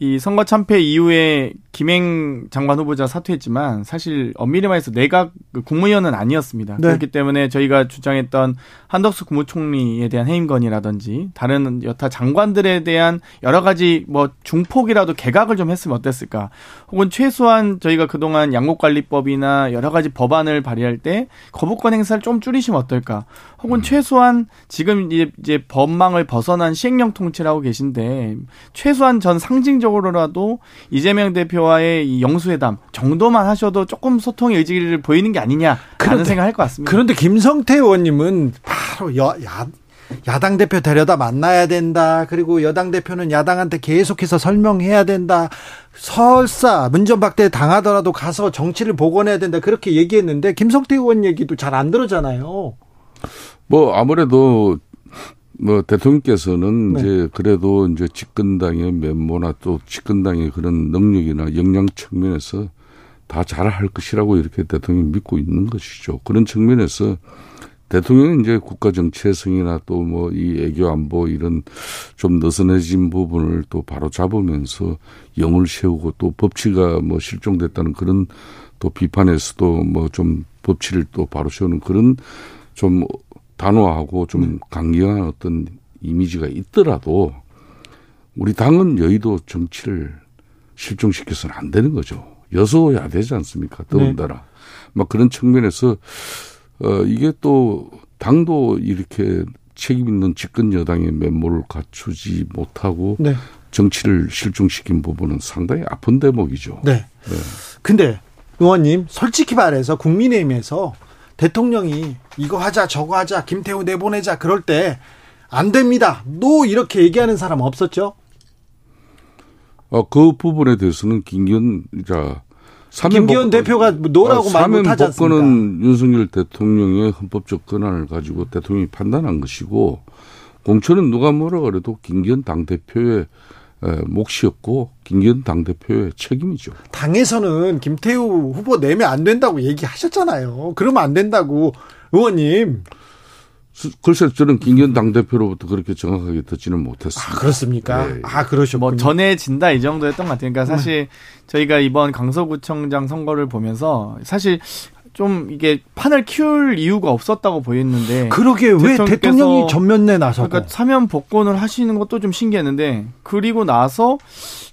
이 선거 참패 이후에 김행 장관 후보자 사퇴했지만 사실 엄밀히 말해서 내각 국무위원은 아니었습니다. 네. 그렇기 때문에 저희가 주장했던 한덕수 국무총리에 대한 해임건이라든지 다른 여타 장관들에 대한 여러 가지 뭐 중폭이라도 개각을 좀 했으면 어땠을까. 혹은 최소한 저희가 그동안 양곡관리법이나 여러 가지 법안을 발의할 때 거부권 행사를 좀 줄이시면 어떨까. 혹은 음. 최소한 지금 이제, 이제 법망을 벗어난 시행령 통치를 하고 계신데 최소한 전 상징적 으로라도 이재명 대표와의 이 영수회담 정도만 하셔도 조금 소통의 의지를 보이는 게 아니냐라는 그런데, 생각할 것 같습니다. 그런데 김성태 의원님은 바로 여, 야, 야당 대표 데려다 만나야 된다. 그리고 여당 대표는 야당한테 계속해서 설명해야 된다. 설사 문전박대 당하더라도 가서 정치를 복원해야 된다. 그렇게 얘기했는데 김성태 의원 얘기도 잘 안 들었잖아요. 뭐 아무래도. 뭐, 대통령께서는 네. 이제 그래도 이제 집권당의 면모나 또 집권당의 그런 능력이나 역량 측면에서 다 잘할 것이라고 이렇게 대통령이 믿고 있는 것이죠. 그런 측면에서 대통령은 이제 국가 정체성이나 또 뭐 이 애교 안보 이런 좀 느슨해진 부분을 또 바로 잡으면서 영을 세우고 또 법치가 뭐 실종됐다는 그런 또 비판에서도 뭐 좀 법치를 또 바로 세우는 그런 좀 단호하고 좀 강경한 어떤 이미지가 있더라도 우리 당은 여의도 정치를 실종시켜서는 안 되는 거죠. 여소야 되지 않습니까? 더군다나. 네. 막 그런 측면에서 어 이게 또 당도 이렇게 책임 있는 집권 여당의 면모를 갖추지 못하고 네. 정치를 실종시킨 부분은 상당히 아픈 대목이죠. 네. 네. 근데 의원님 솔직히 말해서 국민의힘에서 대통령이 이거 하자 저거 하자 김태우 내보내자 그럴 때 안 됩니다. 노 이렇게 얘기하는 사람 없었죠? 아, 그 부분에 대해서는 김기현 자 사면 김기현 복, 대표가 노라고 아, 말 못하지 않습니까? 사면 복권은 윤석열 대통령의 헌법적 권한을 가지고 대통령이 판단한 것이고 공천은 누가 뭐라고 그래도 김기현 당대표의 몫이었고 김기현 당대표의 책임이죠. 당에서는 김태우 후보 내면 안 된다고 얘기하셨잖아요. 그러면 안 된다고 의원님. 글쎄 저는 김기현 당대표로부터 그렇게 정확하게 듣지는 못했습니다. 아, 그렇습니까? 네. 아 그러셨군요. 뭐 전해진다 이 정도였던 것 같아요. 그러니까 사실 저희가 이번 강서구청장 선거를 보면서 사실 좀 이게 판을 키울 이유가 없었다고 보였는데 그러게 왜 대통령이 전면에 나서고 그러니까 사면 복권을 하시는 것도 좀 신기했는데 그리고 나서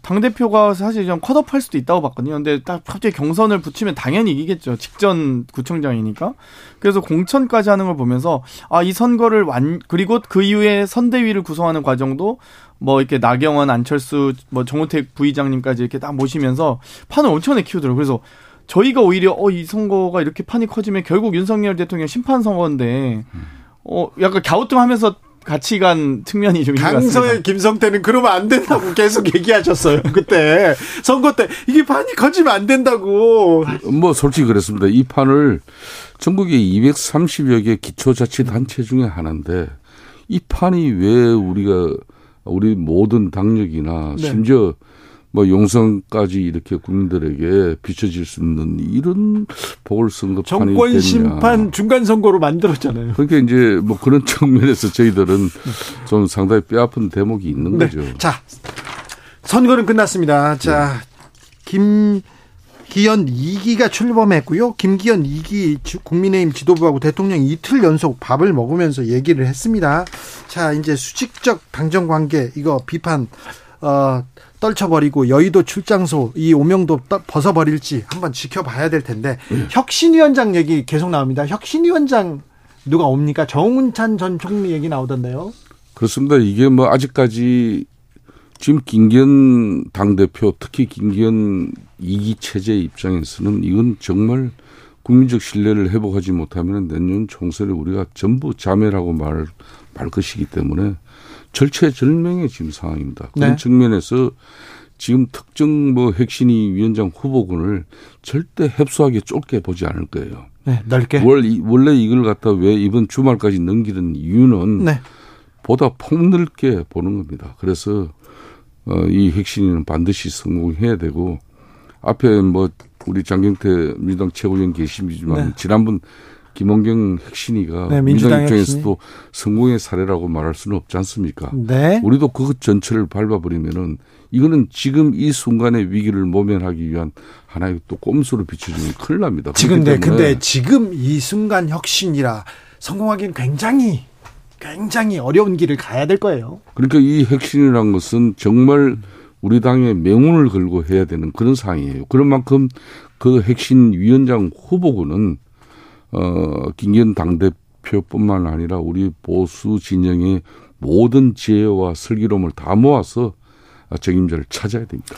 당대표가 사실 좀 컷업할 수도 있다고 봤거든요. 근데 딱 갑자기 경선을 붙이면 당연히 이기겠죠. 직전 구청장이니까. 그래서 공천까지 하는 걸 보면서 아, 이 선거를 완 그리고 그 이후에 선대위를 구성하는 과정도 뭐 이렇게 나경원, 안철수, 뭐 정우택 부의장님까지 이렇게 딱 모시면서 판을 엄청나게 키우더라고요. 그래서 저희가 오히려 어, 이 선거가 이렇게 판이 커지면 결국 윤석열 대통령 심판 선거인데 어 약간 갸우뚱하면서 같이 간 측면이 좀 있는 것 같습니다. 강서의 김성태는 그러면 안 된다고 계속 얘기하셨어요. 그때 선거 때 이게 판이 커지면 안 된다고. 뭐 솔직히 그랬습니다. 이 판을 전국의 이백삼십여 개 기초자치단체 중에 하나인데 이 판이 왜 우리가 우리 모든 당력이나 네. 심지어 뭐 용성까지 이렇게 국민들에게 비춰질 수 있는 이런 보궐선거 판이 정권 있겠냐. 심판 중간 선거로 만들었잖아요. 그러니까 이제 뭐 그런 측면에서 저희들은 좀 상당히 뼈아픈 대목이 있는 네. 거죠. 자, 선거는 끝났습니다. 자, 네. 김기현 이 기가 출범했고요. 김기현 이 기 국민의힘 지도부하고 대통령 이틀 연속 밥을 먹으면서 얘기를 했습니다. 자, 이제 수직적 당정관계 이거 비판. 어, 떨쳐버리고 여의도 출장소 이 오명도 벗어버릴지 한번 지켜봐야 될 텐데 네. 혁신위원장 얘기 계속 나옵니다. 혁신위원장 누가 옵니까? 정운찬 전 총리 얘기 나오던데요. 그렇습니다. 이게 뭐 아직까지 지금 김기현 당대표 특히 김기현 이 기 체제 입장에서는 이건 정말 국민적 신뢰를 회복하지 못하면 내년 총선에 우리가 전부 자멸하고 말, 말 것이기 때문에 절체절명의 지금 상황입니다. 그런 네. 측면에서 지금 특정 뭐 혁신위 위원장 후보군을 절대 협소하게 좁게 보지 않을 거예요. 네, 넓게. 원래 이걸 갖다 왜 이번 주말까지 넘기는 이유는 네. 보다 폭넓게 보는 겁니다. 그래서 이 혁신위는 반드시 성공해야 되고 앞에 뭐 우리 장경태 민주당 최고위원 계시지만 네. 지난번 김원경 핵심이가 네, 민주당 입장에서도 핵심이. 성공의 사례라고 말할 수는 없지 않습니까? 네. 우리도 그것 전체를 밟아버리면은 이거는 지금 이 순간의 위기를 모면하기 위한 하나의 또 꼼수로 비춰지면 큰일 납니다. 지금 네, 근데 지금 이 순간 혁신이라 성공하기는 굉장히 굉장히 어려운 길을 가야 될 거예요. 그러니까 이 혁신이라는 것은 정말 우리 당의 명운을 걸고 해야 되는 그런 상황이에요. 그런 만큼 그 혁신 위원장 후보군은 어, 김기현 당대표뿐만 아니라 우리 보수 진영의 모든 지혜와 슬기로움을 다 모아서 책임자를 찾아야 됩니다.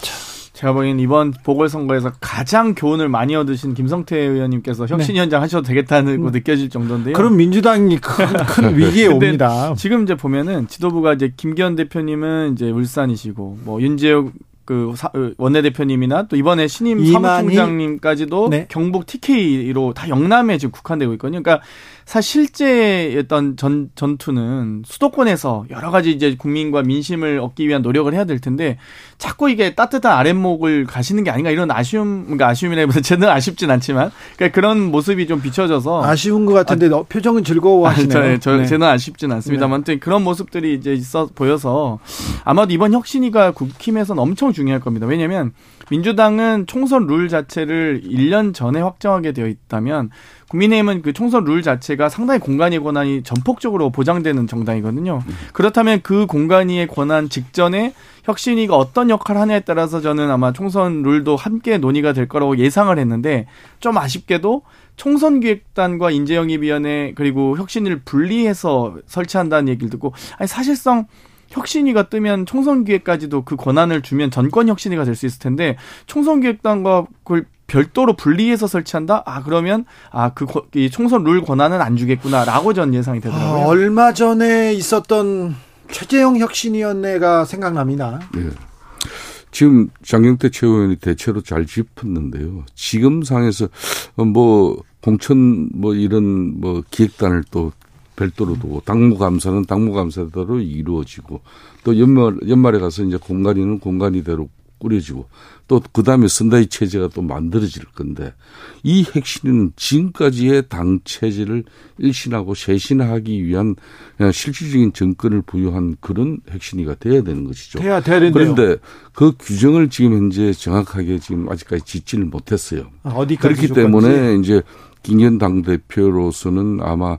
제가 보기엔 이번 보궐선거에서 가장 교훈을 많이 얻으신 김성태 의원님께서 혁신 네. 현장 하셔도 되겠다고 음. 느껴질 정도인데요. 그럼 민주당이 큰, 큰 위기에 옵니다. 지금 이제 보면은 지도부가 이제 김기현 대표님은 이제 울산이시고 뭐 윤재욱 그 원내대표님이나 또 이번에 신임 사무총장님까지도 네. 경북 티케이로 다 영남에 지금 국한되고 있거든요. 그러니까 사실 실제 어떤 전, 전투는 수도권에서 여러 가지 이제 국민과 민심을 얻기 위한 노력을 해야 될 텐데 자꾸 이게 따뜻한 아랫목을 가시는 게 아닌가 이런 아쉬움, 그러니까 아쉬움이라기보다 저는 아쉽진 않지만 그러니까 그런 모습이 좀 비춰져서 아쉬운 것 같은데 아, 표정은 즐거워하시네요. 아, 저는 네. 아쉽진 않습니다만 네. 그런 모습들이 이제 있어 보여서 아마도 이번 혁신위가 국힘에서는 엄청 중요할 겁니다. 왜냐하면 민주당은 총선 룰 자체를 일 년 전에 확정하게 되어 있다면 국민의힘은 그 총선 룰 자체가 상당히 공간의 권한이 전폭적으로 보장되는 정당이거든요. 그렇다면 그 공간의 권한 직전에 혁신위가 어떤 역할을 하냐에 따라서 저는 아마 총선 룰도 함께 논의가 될 거라고 예상을 했는데 좀 아쉽게도 총선기획단과 인재영입위원회 그리고 혁신위를 분리해서 설치한다는 얘기를 듣고 아니 사실상 혁신위가 뜨면 총선기획까지도 그 권한을 주면 전권혁신위가 될 수 있을 텐데 총선기획단과 그걸 별도로 분리해서 설치한다? 아 그러면 아 그 이 총선 룰 권한은 안 주겠구나라고 전 예상이 되더라고요. 아, 얼마 전에 있었던 최재형 혁신위원회가 생각납니다. 네. 지금 장경태 최고위원이 대체로 잘 짚었는데요. 지금 상에서 뭐 공천 뭐 이런 뭐 기획단을 또 별도로 두고 당무감사는 당무감사대로 이루어지고 또 연말, 연말에 가서 이제 공간이는 공간이대로 꾸려지고 또 그다음에 선다이 체제가 또 만들어질 건데 이 핵심은 지금까지의 당 체제를 일신하고 쇄신하기 위한 실질적인 정권을 부여한 그런 핵심이가 돼야 되는 것이죠. 돼야 되는데요. 그런데 그 규정을 지금 현재 정확하게 지금 아직까지 짓지를 못했어요. 아, 어디까지 그렇기 조건지? 때문에 이제 김기현 당대표로서는 아마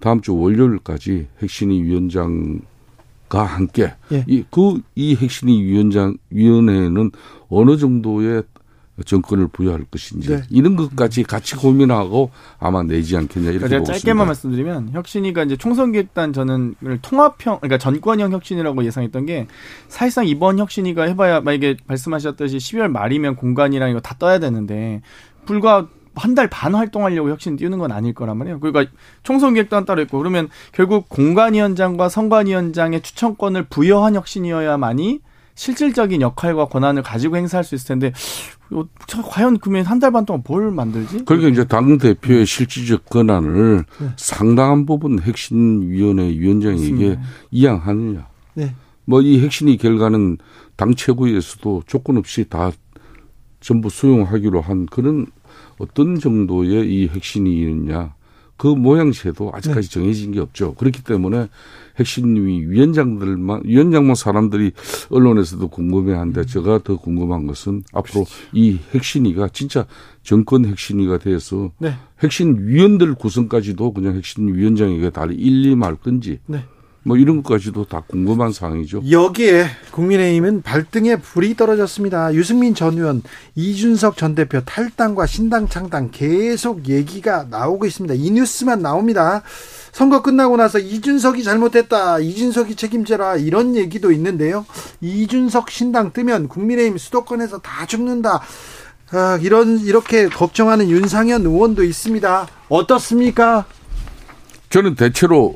다음 주 월요일까지 핵심위 위원장과 함께 예. 이, 그, 이 핵심위 위원장 위원회는 어느 정도의 정권을 부여할 것인지 네. 이런 것까지 같이 고민하고 아마 내지 않겠냐 이렇게 그러니까 보고 있습니다. 짧게만 말씀드리면 혁신위가 이제 총선기획단 저는 통합형 그러니까 전권형 혁신이라고 예상했던 게 사실상 이번 혁신위가 해봐야 만약에 말씀하셨듯이 십이월 말이면 공간이랑 이거 다 떠야 되는데 불과 한 달 반 활동하려고 혁신 띄우는 건 아닐 거란 말이에요. 그러니까 총선 계획도 안 따로 있고 그러면 결국 공관위원장과 선관위원장의 추천권을 부여한 혁신이어야만이 실질적인 역할과 권한을 가지고 행사할 수 있을 텐데 과연 그러면 한 달 반 동안 뭘 만들지? 그러니까 이제 당대표의 실질적 권한을 네. 상당한 부분 혁신위원회 위원장에게 맞습니다. 이양하느냐. 네. 뭐 이 혁신이 결과는 당 최고위에서도 조건 없이 다 전부 수용하기로 한 그런 어떤 정도의 이 핵심이냐 그 모양새도 아직까지 네. 정해진 게 없죠. 그렇기 때문에 핵심위 위원장들만 위원장만 사람들이 언론에서도 궁금해한데 음. 제가 더 궁금한 것은 앞으로 그렇지. 이 핵심위가 진짜 정권 핵심위가 돼서 네. 핵심위원들 구성까지도 그냥 핵심위원장에게 다 일림할 건지 네. 뭐 이런 것까지도 다 궁금한 사항이죠. 여기에 국민의힘은 발등에 불이 떨어졌습니다. 유승민 전 의원, 이준석 전 대표 탈당과 신당 창당 계속 얘기가 나오고 있습니다. 이 뉴스만 나옵니다. 선거 끝나고 나서 이준석이 잘못했다. 이준석이 책임져라. 이런 얘기도 있는데요. 이준석 신당 뜨면 국민의힘 수도권에서 다 죽는다. 아, 이런 이렇게 걱정하는 윤상현 의원도 있습니다. 어떻습니까? 저는 대체로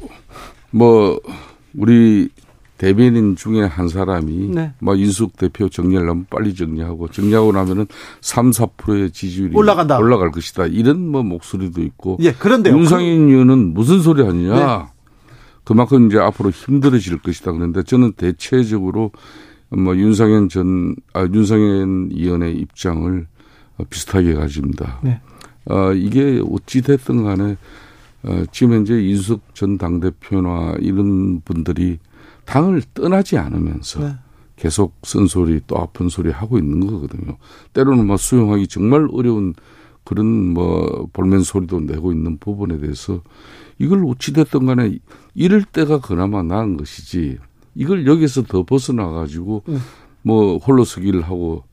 뭐 우리 대변인 중에 한 사람이 네. 뭐 인숙 대표 정리하려면 빨리 정리하고 정리하고 나면은 삼, 사 퍼센트의 지지율이 올라간다. 올라갈 것이다. 이런 뭐 목소리도 있고. 예, 그런데요. 윤상현 의원은 무슨 소리 하느냐. 네. 그만큼 이제 앞으로 힘들어질 것이다. 그런데 저는 대체적으로 뭐 윤상현 전 아, 윤상현 의원의 입장을 비슷하게 가집니다. 네. 아, 이게 어찌 됐든 간에 어, 지금 현재 이준석 전 당대표나 이런 분들이 당을 떠나지 않으면서 네. 계속 쓴소리 또 아픈 소리 하고 있는 거거든요. 때로는 막 수용하기 정말 어려운 그런 뭐 볼멘 소리도 내고 있는 부분에 대해서 이걸 어찌됐든 간에 이럴 때가 그나마 나은 것이지 이걸 여기서 더 벗어나가지고 네. 뭐 홀로 서기를 하고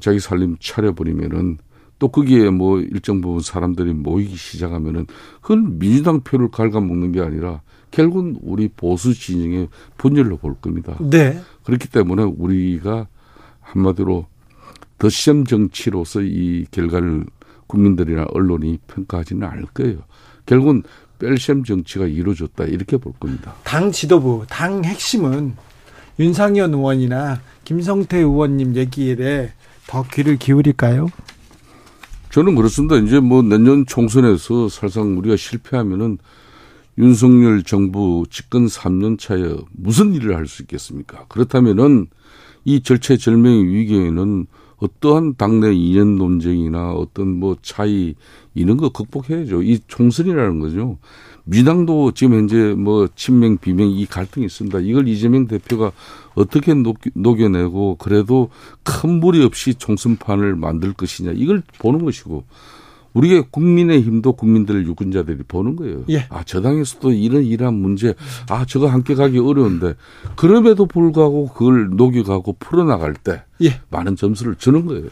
자기 살림 차려버리면은 또 거기에 뭐 일정 부분 사람들이 모이기 시작하면은 그건 민주당 표를 갉아먹는 게 아니라 결국은 우리 보수 진영의 분열로 볼 겁니다. 네. 그렇기 때문에 우리가 한마디로 더 시험 정치로서 이 결과를 국민들이나 언론이 평가하지는 않을 거예요. 결국은 뺄셈 정치가 이루어졌다 이렇게 볼 겁니다. 당 지도부, 당 핵심은 윤상현 의원이나 김성태 의원님 얘기에 대해 더 귀를 기울일까요? 저는 그렇습니다. 이제 뭐 내년 총선에서 사실상 우리가 실패하면은 윤석열 정부 집권 삼 년 차에 무슨 일을 할 수 있겠습니까? 그렇다면은 이 절체절명의 위기에는 어떠한 당내 이념 논쟁이나 어떤 뭐 차이 이런 거 극복해야죠. 이 총선이라는 거죠. 민주당도 지금 현재 뭐 친명 비명 이 갈등이 있습니다. 이걸 이재명 대표가 어떻게 녹여내고 그래도 큰 무리 없이 총선판을 만들 것이냐 이걸 보는 것이고 우리의 국민의힘도 국민들 유권자들이 보는 거예요. 예. 아, 저 당에서도 이런 이런 문제, 아, 저거 함께 가기 어려운데 그럼에도 불구하고 그걸 녹여가고 풀어나갈 때 예. 많은 점수를 주는 거예요.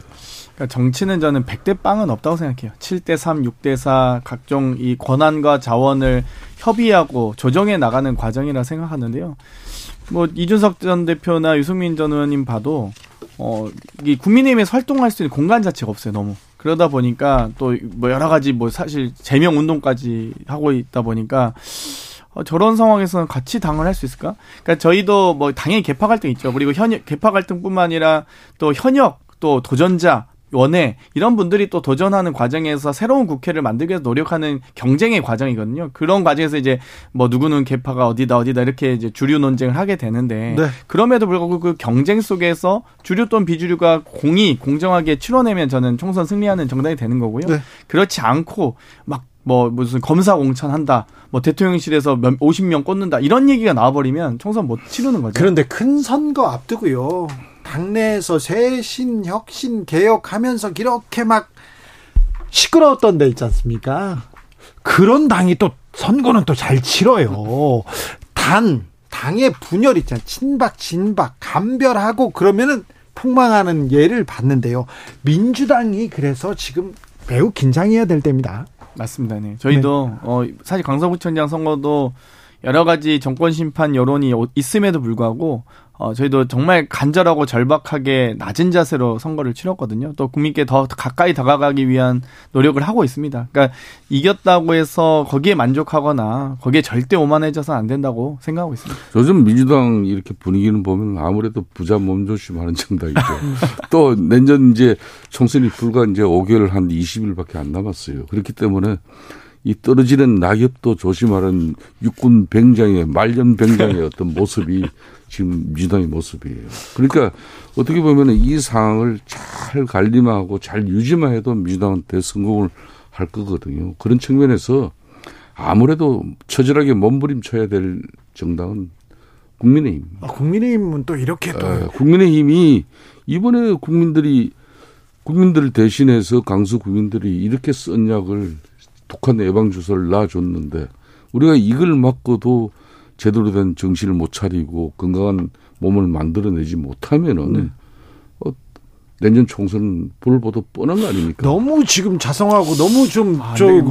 그러니까 정치는 저는 백 대 영은 없다고 생각해요. 칠 대 삼, 육 대 사 각종 이 권한과 자원을 협의하고 조정해 나가는 과정이라 생각하는데요. 뭐 이준석 전 대표나 유승민 전 의원님 봐도 어, 이 국민의힘에서 활동할 수 있는 공간 자체가 없어요. 너무. 그러다 보니까 또 뭐 여러 가지 뭐 사실 제명 운동까지 하고 있다 보니까 어, 저런 상황에서는 같이 당을 할 수 있을까? 그러니까 저희도 뭐 당연히 개파 갈등 있죠. 그리고 현역 개파 갈등뿐만 아니라 또 현역 또 도전자 원해 이런 분들이 또 도전하는 과정에서 새로운 국회를 만들기 위해서 노력하는 경쟁의 과정이거든요. 그런 과정에서 이제 뭐 누구는 개파가 어디다 어디다 이렇게 이제 주류 논쟁을 하게 되는데 네. 그럼에도 불구하고 그 경쟁 속에서 주류 또는 비주류가 공이 공정하게 치러내면 저는 총선 승리하는 정당이 되는 거고요. 네. 그렇지 않고 막 뭐 무슨 검사 공천한다, 뭐 대통령실에서 오십 명 꽂는다 이런 얘기가 나와버리면 총선 못 치르는 거죠. 그런데 큰 선거 앞두고요. 당내에서 쇄신, 혁신, 개혁하면서 이렇게 막 시끄러웠던 데 있지 않습니까? 그런 당이 또 선거는 또 잘 치러요. 단, 당의 분열 있잖아요. 친박, 진박, 간별하고 그러면은 폭망하는 예를 봤는데요. 민주당이 그래서 지금 매우 긴장해야 될 때입니다. 맞습니다. 네. 저희도 네. 어, 사실 강서구청장 선거도 여러 가지 정권 심판 여론이 있음에도 불구하고 어, 저희도 정말 간절하고 절박하게 낮은 자세로 선거를 치렀거든요. 또 국민께 더 가까이 다가가기 위한 노력을 하고 있습니다. 그러니까 이겼다고 해서 거기에 만족하거나 거기에 절대 오만해져서는 안 된다고 생각하고 있습니다. 요즘 민주당 이렇게 분위기는 보면 아무래도 부자 몸조심하는 정당이죠. 또 내년 이제 총선이 불과 이제 오 개월 한 이십 일밖에 안 남았어요. 그렇기 때문에 이 떨어지는 낙엽도 조심하는 육군 병장의 말년 병장의 어떤 모습이 지금 민주당의 모습이에요. 그러니까 어떻게 보면 이 상황을 잘 관리만하고 잘 유지만 해도 민주당은 대성공을 할 거거든요. 그런 측면에서 아무래도 처절하게 몸부림쳐야 될 정당은 국민의힘입니다. 아, 국민의힘은 또 이렇게 또. 아, 국민의힘이 이번에 국민들이 국민들을 대신해서 강서 국민들이 이렇게 쓴 약을 독한 예방주사를 놔줬는데 우리가 이걸 맞고도 제대로 된 정신을 못 차리고 건강한 몸을 만들어내지 못하면은 네. 어, 내년 총선은 불을 보도 뻔한 거 아닙니까? 너무 지금 자성하고 너무 좀 좀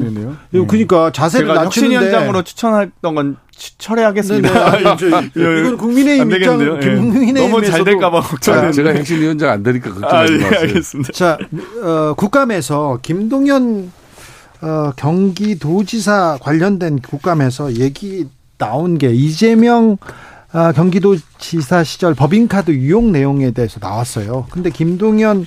그러니까 자세를 낮추는데 혁신 현장으로 추천했던 건 철회하겠습니다. 네, 네. 이건 국민의힘 입장, 네. 국민의힘에서도 너무 잘 될까 봐 걱정돼요. 제가 혁신 현장 안 되니까 걱정하지 아, 예, 마세요. 알겠습니다. 자, 어, 국감에서 김동연 어, 경기도지사 관련된 국감에서 얘기 나온 게 이재명 어, 경기도지사 시절 법인카드 유용 내용에 대해서 나왔어요. 근데 김동연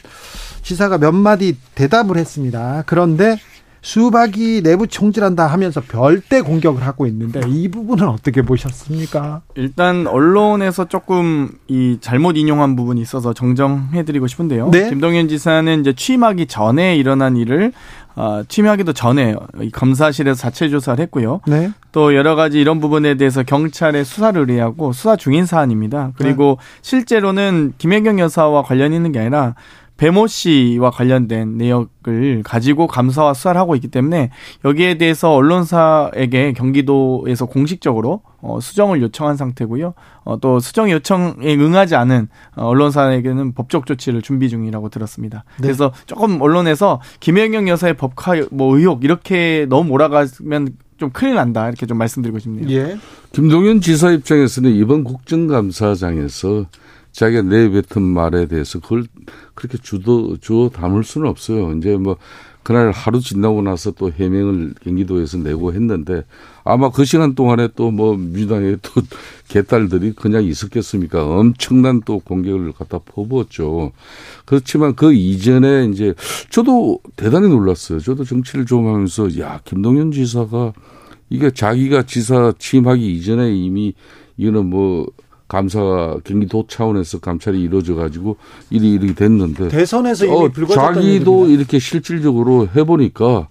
지사가 몇 마디 대답을 했습니다. 그런데 수박이 내부 총질한다 하면서 별대 공격을 하고 있는데 이 부분은 어떻게 보셨습니까? 일단 언론에서 조금 이 잘못 인용한 부분이 있어서 정정해드리고 싶은데요. 네? 김동연 지사는 이제 취임하기 전에 일어난 일을 어, 취임하기도 전에 검사실에서 자체 조사를 했고요. 네. 또 여러 가지 이런 부분에 대해서 경찰에 수사를 의뢰하고 수사 중인 사안입니다. 그리고 네. 실제로는 김혜경 여사와 관련 있는 게 아니라 배모 씨와 관련된 내역을 가지고 감사와 수사를 하고 있기 때문에 여기에 대해서 언론사에게 경기도에서 공식적으로 어, 수정을 요청한 상태고요. 어, 또 수정 요청에 응하지 않은 언론사에게는 법적 조치를 준비 중이라고 들었습니다. 네. 그래서 조금 언론에서 김혜경 여사의 법화 뭐 의혹 이렇게 너무 몰아가면 좀 큰일 난다 이렇게 좀 말씀드리고 싶네요. 예. 김동연 지사 입장에서는 이번 국정감사장에서 자기가 내뱉은 말에 대해서 그걸 그렇게 주도, 주어 담을 수는 없어요. 이제 뭐, 그날 하루 지나고 나서 또 해명을 경기도에서 내고 했는데 아마 그 시간 동안에 또 뭐, 민주당의 또 개딸들이 그냥 있었겠습니까? 엄청난 또 공격을 갖다 퍼부었죠. 그렇지만 그 이전에 이제 저도 대단히 놀랐어요. 저도 정치를 좀 하면서 야, 김동연 지사가 이게 자기가 지사 취임하기 이전에 이미 이거는 뭐, 감사가 경기도 차원에서 감찰이 이루어져가지고 일이 이렇게 됐는데. 대선에서 이미 어, 불거졌던 자기도 얘기입니다. 이렇게 실질적으로 해보니까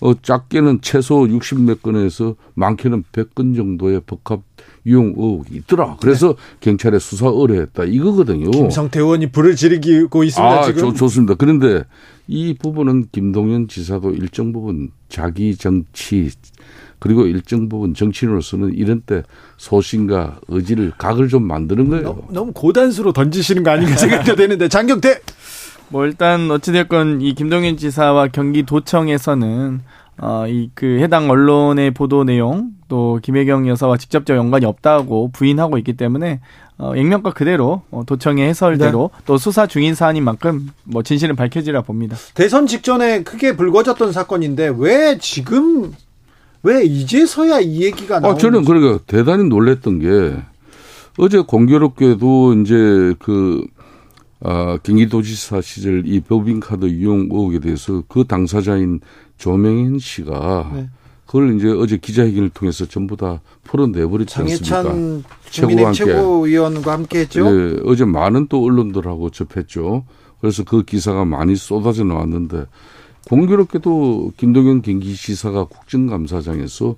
어, 작게는 최소 육십몇 건에서 많게는 백 건 정도의 복합 유용 의혹이 있더라. 그래서 네. 경찰에 수사 의뢰했다 이거거든요. 김성태 의원이 불을 지르고 있습니다. 아, 지금. 조, 좋습니다. 그런데 이 부분은 김동연 지사도 일정 부분 자기 정치 그리고 일정 부분 정치인으로서는 이런 때 소신과 의지를 각을 좀 만드는 거예요. 너무, 너무 고단수로 던지시는 거 아닌가 생각도 되는데. 장경태. 뭐 일단 어찌됐건 이 김동연 지사와 경기도청에서는 어, 이 그 해당 언론의 보도 내용 또 김혜경 여사와 직접적 연관이 없다고 부인하고 있기 때문에 어, 액면가 그대로 어, 도청의 해설대로 네. 또 수사 중인 사안인 만큼 뭐 진실은 밝혀지라 봅니다. 대선 직전에 크게 불거졌던 사건인데 왜 지금 왜 이제서야 이 얘기가 나오는지. 아, 저는 그러니까 대단히 놀랬던 게 어제 공교롭게도 이제 그 아, 경기도지사 시절 이 법인카드 이용 의혹에 대해서 그 당사자인 조명현 씨가 네. 그걸 이제 어제 기자회견을 통해서 전부 다 풀어내버렸지 장해찬 않습니까? 장해찬 최고위원과 함께 했죠. 네, 어제 많은 또 언론들하고 접했죠. 그래서 그 기사가 많이 쏟아져 나왔는데 공교롭게도 김동연 경기지사가 국정감사장에서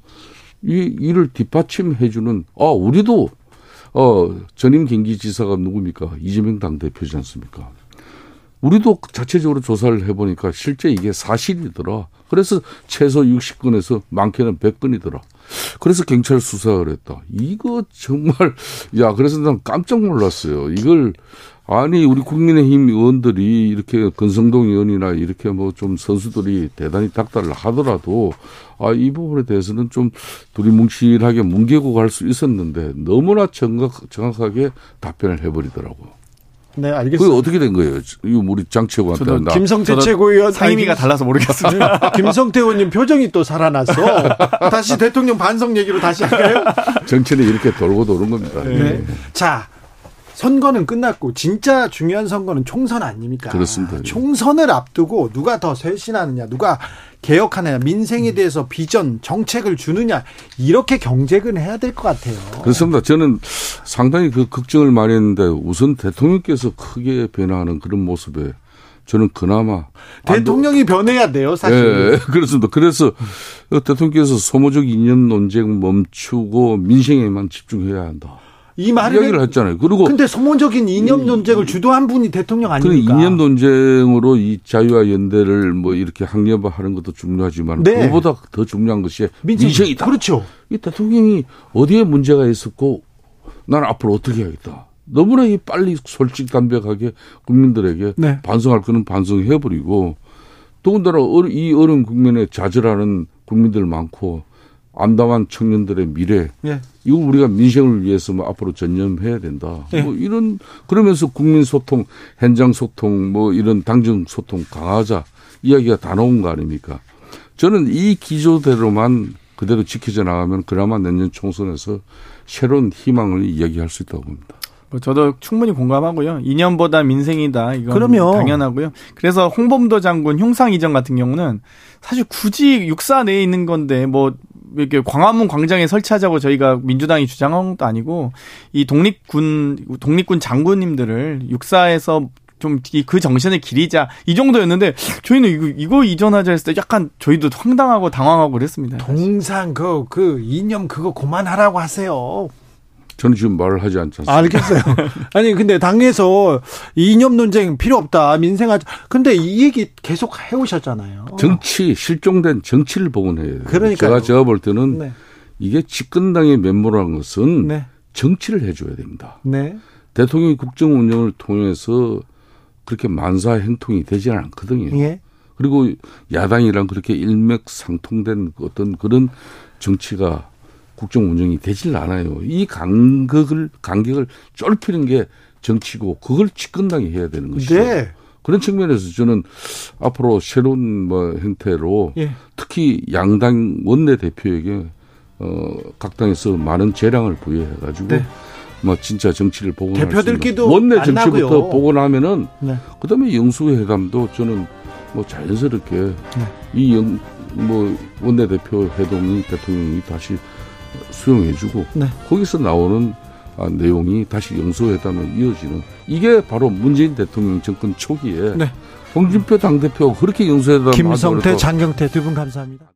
이 일을 뒷받침해주는 아 우리도 어, 전임 경기지사가 누굽니까? 이재명 당대표지 않습니까? 우리도 자체적으로 조사를 해보니까 실제 이게 사실이더라. 그래서 최소 육십 건에서 많게는 백 건이더라. 그래서 경찰 수사를 했다. 이거 정말 야 그래서 난 깜짝 놀랐어요. 이걸 아니 우리 국민의힘 의원들이 이렇게 권성동 의원이나 이렇게 뭐 좀 선수들이 대단히 닥달을 하더라도 아, 이 부분에 대해서는 좀 두리뭉실하게 뭉개고 갈 수 있었는데 너무나 정확, 정확하게 답변을 해버리더라고요. 네, 알겠습니다. 그게 어떻게 된 거예요? 이거 우리 장 최고한테 나. 김성태 최고위원 상임위가 달라서 모르겠습니다. 김성태 의원님 표정이 또 살아나서 다시 대통령 반성 얘기로 다시 할까요? 정치는 이렇게 돌고 도는 겁니다. 네. 네. 자, 선거는 끝났고 진짜 중요한 선거는 총선 아닙니까? 그렇습니다. 총선을 앞두고 누가 더 쇄신하느냐, 누가 개혁하느냐, 민생에 대해서 비전, 정책을 주느냐 이렇게 경쟁은 해야 될 것 같아요. 그렇습니다. 저는 상당히 그 걱정을 많이 했는데 우선 대통령께서 크게 변화하는 그런 모습에 저는 그나마 대통령이 변해야 돼요, 사실. 예, 그렇습니다. 그래서 대통령께서 소모적 이념 논쟁 멈추고 민생에만 집중해야 한다. 이 말을 이야기를 했잖아요. 그리고 근데 소모적인 이념 논쟁을 주도한 분이 대통령 아닙니까? 그 이념 논쟁으로 이 자유와 연대를 뭐 이렇게 학려하는 것도 중요하지만 네. 그보다 더 중요한 것이 민생. 민생이다. 그렇죠. 이 대통령이 어디에 문제가 있었고 난 앞으로 어떻게 해야겠다. 너무나 이 빨리 솔직담백하게 국민들에게 네. 반성할 거는 반성해버리고 더군다나 이 어려운 국민에 좌절하는 국민들 많고 암담한 청년들의 미래. 예. 이거 우리가 민생을 위해서 뭐 앞으로 전념해야 된다. 예. 뭐 이런 그러면서 국민 소통, 현장 소통, 뭐 이런 당정 소통 강화하자 이야기가 다 나온 거 아닙니까? 저는 이 기조대로만 그대로 지켜져 나가면 그나마 내년 총선에서 새로운 희망을 이야기할 수 있다고 봅니다. 저도 충분히 공감하고요. 이념보다 민생이다. 이건 그럼요. 당연하고요. 그래서 홍범도 장군 형상 이전 같은 경우는 사실 굳이 육사 내에 있는 건데 뭐 이렇게 광화문 광장에 설치하자고 저희가 민주당이 주장한 것도 아니고 이 독립군 독립군 장군님들을 육사에서 좀 그 정신을 기리자 이 정도였는데 저희는 이거, 이거 이전하자 했을 때 약간 저희도 황당하고 당황하고 그랬습니다. 동상 그, 그 이념 그거 그만하라고 하세요. 저는 지금 말을 하지 않잖습니까? 알겠어요. 아니 근데 당에서 이념 논쟁 필요 없다. 민생하자. 근데 이 얘기 계속 해오셨잖아요. 정치 실종된 정치를 복원해요. 그러니까 제가 제가 볼 때는 네. 이게 집권당의 면모라는 것은 네. 정치를 해줘야 됩니다. 네. 대통령이 국정 운영을 통해서 그렇게 만사 행통이 되지 않거든요. 예. 그리고 야당이랑 그렇게 일맥상통된 어떤 그런 정치가 국정 운영이 되질 않아요. 이 간극을, 간격을 좁히는 게 정치고 그걸 집권당이 해야 되는 것이죠. 네. 그런 측면에서 저는 앞으로 새로운 뭐 행태로 예. 특히 양당 원내대표에게 어, 각 당에서 많은 재량을 부여해가지고 네. 뭐 진짜 정치를 복원할 수 있는. 대표들끼리도 원내 정치부터 복원하면은 네. 그다음에 영수회담도 저는 뭐 자연스럽게 네. 이 영, 뭐 원내대표 회동이 대통령이 다시 수용해주고 네. 거기서 나오는 내용이 다시 영수회담에 이어지는 이게 바로 문재인 대통령 정권 초기에 네. 홍준표 당대표가 그렇게 영수회담을 하면서 김성태, 장경태 두 분 감사합니다.